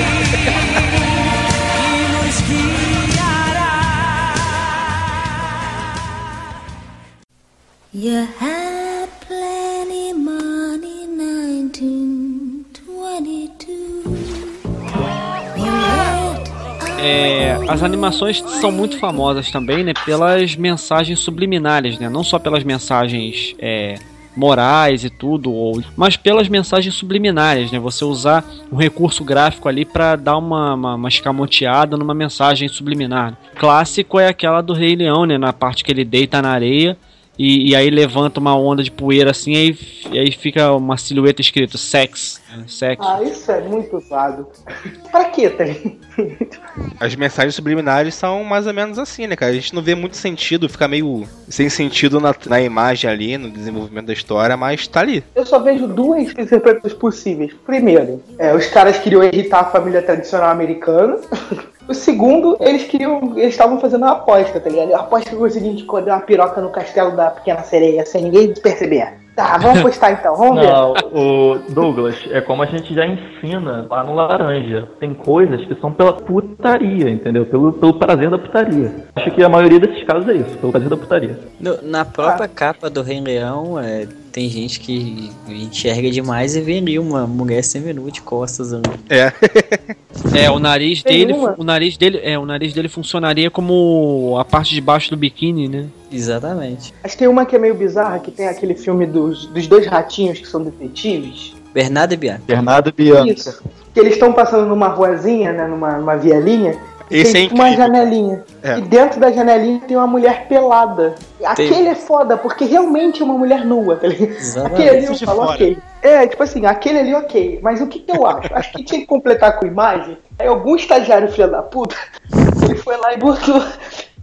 You had plenty money dezenove vinte e dois. É, as animações são muito famosas também, né, pelas mensagens subliminares, né, não só pelas mensagens é, morais e tudo, ou, mas pelas mensagens subliminares, né, você usar um recurso gráfico ali para dar uma, uma, uma escamoteada numa mensagem subliminar. O clássico é aquela do Rei Leão, né, na parte que ele deita na areia, E, e aí levanta uma onda de poeira assim, aí, e aí fica uma silhueta escrito sex, sex. Ah, isso é muito usado. Pra que tem? As mensagens subliminares são mais ou menos assim, né, cara? A gente não vê muito sentido, fica meio sem sentido na, na imagem ali, no desenvolvimento da história, mas tá ali. Eu só vejo duas interpretações possíveis. Primeiro, é, os caras queriam irritar a família tradicional americana. O segundo, eles queriam. Eles estavam fazendo uma aposta, tá ligado? Eu aposto que eu consegui esconder uma piroca no castelo da Pequena Sereia sem ninguém perceber. Tá, vamos apostar então, vamos ver. Não, o Douglas, é como a gente já ensina lá no Laranja. Tem coisas que são pela putaria, entendeu? Pelo, pelo prazer da putaria. Acho que a maioria desses casos é isso, pelo prazer da putaria. No, na própria ah. capa do Rei Leão, é, tem gente que enxerga demais e vê ali uma mulher seminu de costas ali. É. É, o nariz dele, o nariz dele, é, o nariz dele funcionaria como a parte de baixo do biquíni, né? Exatamente. Acho que tem uma que é meio bizarra, que tem aquele filme dos, dos dois ratinhos que são detetives. Bernardo e Bianca. Bernardo e Bianca. Isso. Que eles estão passando numa ruazinha, né, numa, numa vielinha. Esse tem é uma janelinha. É. E dentro da janelinha tem uma mulher pelada. Aquele tem. É foda, porque realmente é uma mulher nua, tá ligado? Exatamente. Aquele ali eu falo, ok. É, tipo assim, aquele ali ok. Mas o que que eu acho? Acho que tinha que completar com imagem. Aí algum estagiário filho da puta, ele foi lá e botou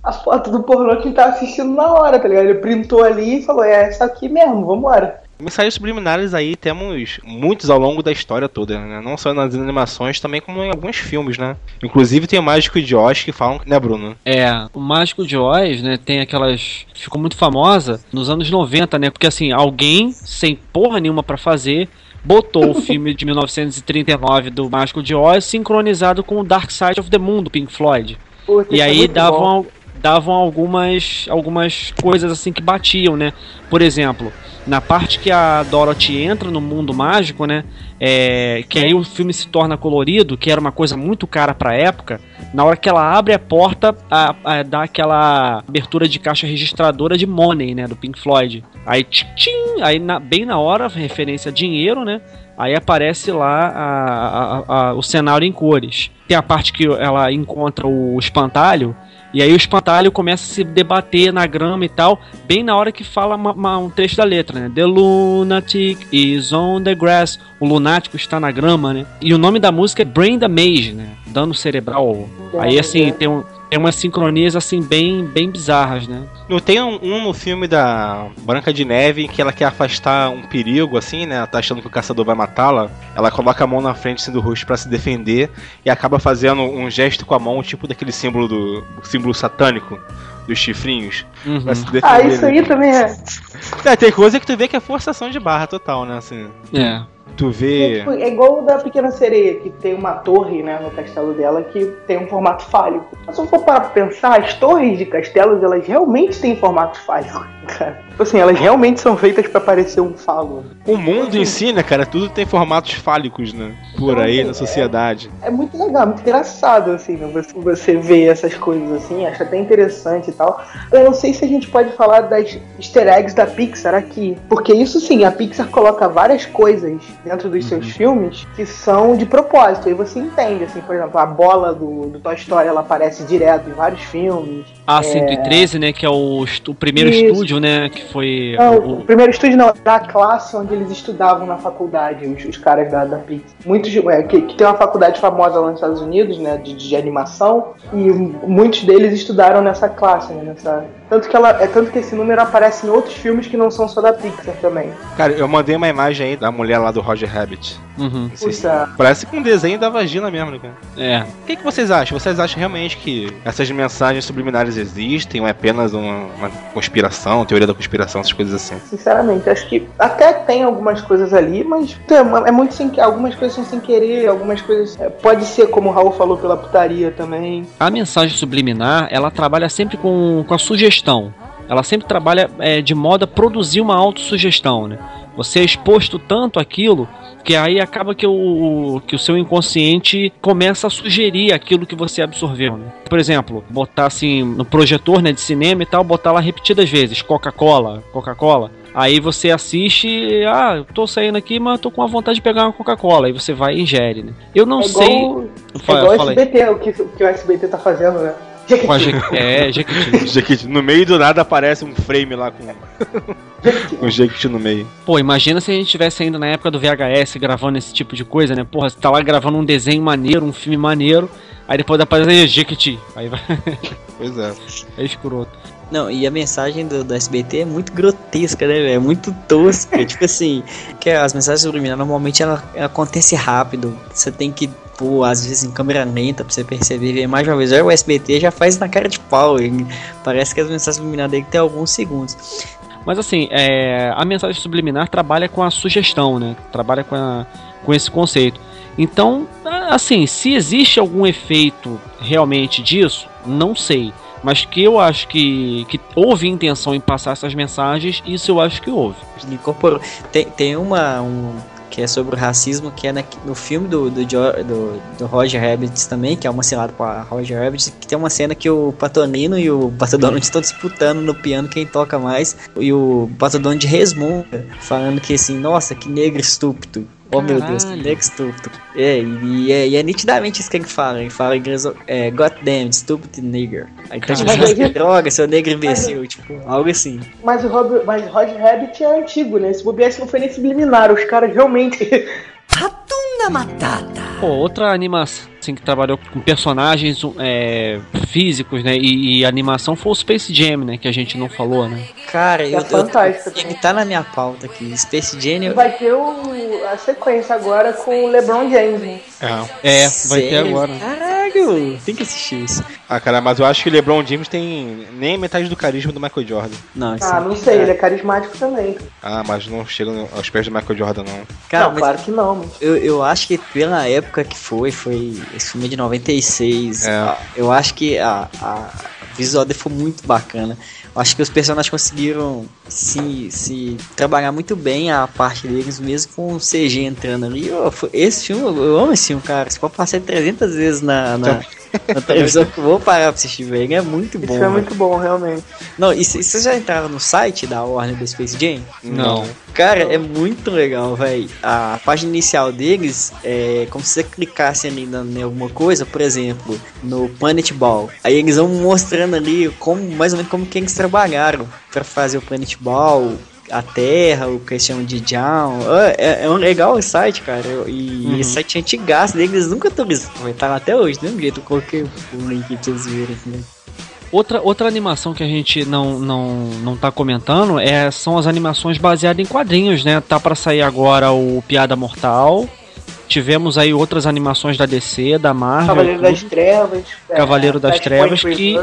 a foto do pornô que ele tava assistindo na hora, tá ligado? Ele printou ali e falou, é, isso aqui mesmo, vambora. Mensagens subliminares aí temos muitos ao longo da história toda, né? Não só nas animações, também como em alguns filmes, né? Inclusive tem o Mágico de Oz que falam, né, Bruno? É, o Mágico de Oz, né, tem aquelas... Ficou muito famosa nos anos noventa, né? Porque assim, alguém sem porra nenhuma pra fazer... botou o filme de mil novecentos e trinta e nove do Mágico de Oz sincronizado com o Dark Side of the Moon, do Pink Floyd. Puta, e aí davam, davam algumas, algumas coisas assim que batiam, né? Por exemplo, na parte que a Dorothy entra no mundo mágico, né? É, que aí o filme se torna colorido, que era uma coisa muito cara pra época. Na hora que ela abre a porta, a, a, dá aquela abertura de caixa registradora de Money, né? Do Pink Floyd. Aí, tchim, tchim, aí na, bem na hora, referência a dinheiro, né? Aí aparece lá a, a, a, o cenário em cores. Tem a parte que ela encontra o espantalho. E aí o espantalho começa a se debater na grama e tal, bem na hora que fala uma, uma, um trecho da letra, né? The lunatic is on the grass. O lunático está na grama, né? E o nome da música é Brain Damage, né? Dano cerebral. Aí assim, tem, um, tem umas sincronias assim bem, bem bizarras, né? Não tem um, um no filme da Branca de Neve que ela quer afastar um perigo, assim, né? Ela tá achando que o caçador vai matá-la. Ela coloca a mão na frente assim, do rosto pra se defender e acaba fazendo um gesto com a mão, tipo daquele símbolo do símbolo satânico dos chifrinhos. Uhum. Pra se defender. Ah, isso aí também é. É, tem coisa que tu vê que é forçação de barra total, né? Assim, é. Tu vê... É, tipo, é igual o da Pequena Sereia, que tem uma torre, né, no castelo dela, que tem um formato fálico. Mas se eu for parar pra pensar, as torres de castelos, elas realmente têm formato fálico, cara. Assim, elas realmente são feitas pra parecer um falo. O mundo em si, né, cara, tudo tem formatos fálicos, né, por então, aí, assim, na sociedade. É, é muito legal, muito engraçado, assim, né, você, você vê essas coisas, assim, acho até interessante e tal. Eu não sei se a gente pode falar das easter eggs da Pixar aqui, porque isso sim, a Pixar coloca várias coisas dentro dos seus uhum. filmes que são de propósito, aí você entende, assim, por exemplo, a bola do, do Toy Story, ela aparece direto em vários filmes. A cento e treze, é... né, que é o, estu- o primeiro isso. estúdio, né, que foi... Não, o... o primeiro estúdio não, da classe onde eles estudavam na faculdade, os, os caras da, da Pix. Muitos, é, que, que tem uma faculdade famosa lá nos Estados Unidos, né, de, de animação, e muitos deles estudaram nessa classe, né, nessa... Tanto que, ela, é, tanto que esse número aparece em outros filmes que não são só da Pixar também. Cara, eu mandei uma imagem aí da mulher lá do Roger Rabbit. Uhum. Se... Parece com um desenho da vagina mesmo, cara. É. O que, que vocês acham? Vocês acham realmente que essas mensagens subliminares existem ou é apenas uma, uma conspiração, teoria da conspiração, essas coisas assim? Sinceramente, acho que até tem algumas coisas ali, mas é, é muito sem, algumas coisas são sem querer, algumas coisas... É, pode ser, como o Raul falou, pela putaria também. A mensagem subliminar, ela trabalha sempre com, com a sugestão. Ela sempre trabalha é, de modo a produzir uma autossugestão, né? Você é exposto tanto àquilo que aí acaba que o, que o seu inconsciente começa a sugerir aquilo que você absorveu, né? Por exemplo, botar assim no projetor, né, de cinema e tal, botar lá repetidas vezes, Coca-Cola, Coca-Cola. Aí você assiste e, ah, eu tô saindo aqui, mas tô com a vontade de pegar uma Coca-Cola. Aí você vai e ingere, né? Eu não é sei... Igual, fala, é igual fala o S B T, aí. o que, o que o S B T tá fazendo, né? Jequiti. É, Jequiti. Jequiti. No meio do nada aparece um frame lá com um Jequiti no meio. Pô, imagina se a gente tivesse ainda na época do V H S gravando esse tipo de coisa, né? Porra, você tá lá gravando um desenho maneiro, um filme maneiro, aí depois aparece Jequiti. Aí vai. Pois é. É escroto. Não, e a mensagem do, do S B T é muito grotesca, né, velho? É muito tosca. Tipo assim, que as mensagens subliminares normalmente ela, ela acontece rápido. Você tem que pôr, às vezes, em câmera lenta pra você perceber. Mais uma vez, o S B T já faz na cara de pau. Hein? Parece que as mensagens subliminares dele tem alguns segundos. Mas assim, é, a mensagem subliminar trabalha com a sugestão, né? Trabalha com, a, com esse conceito. Então, assim, se existe algum efeito realmente disso, não sei. Mas que eu acho que, que houve intenção em passar essas mensagens, isso eu acho que houve. Ele incorporou. Tem, tem uma um, que é sobre o racismo, que é na, no filme do, do, do, do Roger Rabbit também, que é uma cilada para Roger Rabbit, que tem uma cena que o Patolino e o Pato Donald estão disputando no piano quem toca mais, e o Pato Donald resmunga, falando que assim, nossa, que negro estúpido. Oh, caralho. Meu Deus, que negro estúpido. É, e é, e é nitidamente isso que ele fala. Ele fala em inglês, é, God damn, stupid nigger. Aí tá dizendo, droga, seu negro imbecil, mas, tipo, algo assim. Mas o Rob, mas Roger Rabbit é antigo, né? Esse bobear não foi nem subliminar, os caras realmente... Ratunda Matata. Pô, outra animação assim, que trabalhou com personagens é, físicos, né, e, e animação foi o Space Jam, né, que a gente não falou, né? Cara, eu, é fantástico. Ele tá na minha pauta aqui, Space Jam. Eu... Vai ter o, a sequência agora com o LeBron James. Né? É, é, vai Sério? ter agora. Caralho, tem que assistir isso. Ah, cara, mas eu acho que o LeBron James tem nem metade do carisma do Michael Jordan. Não, isso ah, não é sei, ele é carismático também. Ah, mas não chega aos pés do Michael Jordan, não. Cara, não, mas... claro que não. Eu, eu acho que pela época que foi, foi esse filme de noventa e seis, é. eu acho que a, a visual dele foi muito bacana. Eu acho que os personagens conseguiram se, se trabalhar muito bem a parte deles, mesmo com o C G entrando ali. Eu, esse filme, eu amo esse filme, cara. Você pode passar trezentas vezes na... na... Na televisão que eu vou parar pra assistir, velho. É muito bom. Isso é muito bom, realmente. Não, e vocês já entraram no site da Warner do Space Jam? Não. Cara, é muito legal, velho. A página inicial deles é como se você clicasse ali em alguma coisa, por exemplo, no Planet Ball. Aí eles vão mostrando ali como, mais ou menos como que eles trabalharam pra fazer o Planet Ball, a Terra, o que eles chamam de Down. É, é um legal site, cara. E uhum. esse site é antigaço, eles nunca atualizaram. Tá até hoje, do mesmo jeito. Eu coloquei o link de vocês verem aqui, né? Outra, outra animação que a gente não, não, não tá comentando é, são as animações baseadas em quadrinhos, né? Tá pra sair agora o Piada Mortal. Tivemos aí outras animações da D C, da Marvel. Cavaleiro das Trevas. Cavaleiro é, das Trevas que...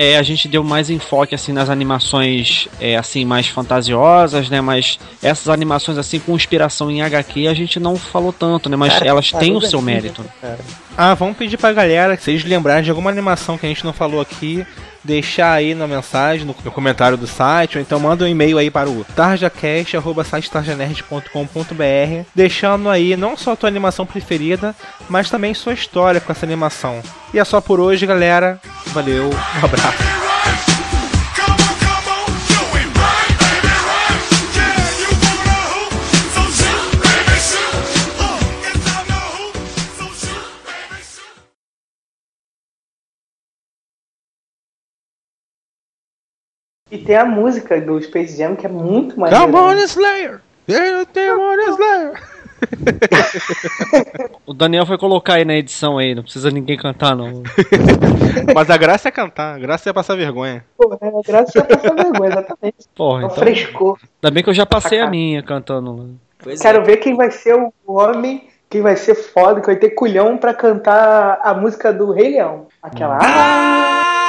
É, a gente deu mais enfoque assim nas animações é, assim mais fantasiosas, né? Mas essas animações assim com inspiração em H Q a gente não falou tanto, né? Mas cara, elas têm o seu mérito. Cara. Ah, vamos pedir pra galera que vocês lembrarem de alguma animação que a gente não falou aqui, deixar aí na mensagem, no comentário do site, ou então manda um e-mail aí para o tarja cast arroba site tarja nerd ponto com ponto b r, deixando aí não só a tua animação preferida, mas também sua história com essa animação. E é só por hoje, galera. Valeu, um abraço. E tem a música do Space Jam que é muito maneira. Come on, Slayer! Come on, Slayer! O Daniel foi colocar aí na edição aí, não precisa ninguém cantar não. Mas a graça é cantar, a graça é passar vergonha. Porra, a graça é passar vergonha, exatamente. Porra, então, frescou. Ainda bem que eu já passei a minha cantando. Pois Quero é. ver quem vai ser o homem, quem vai ser foda, que vai ter culhão pra cantar a música do Rei Leão. Aquela... Ah!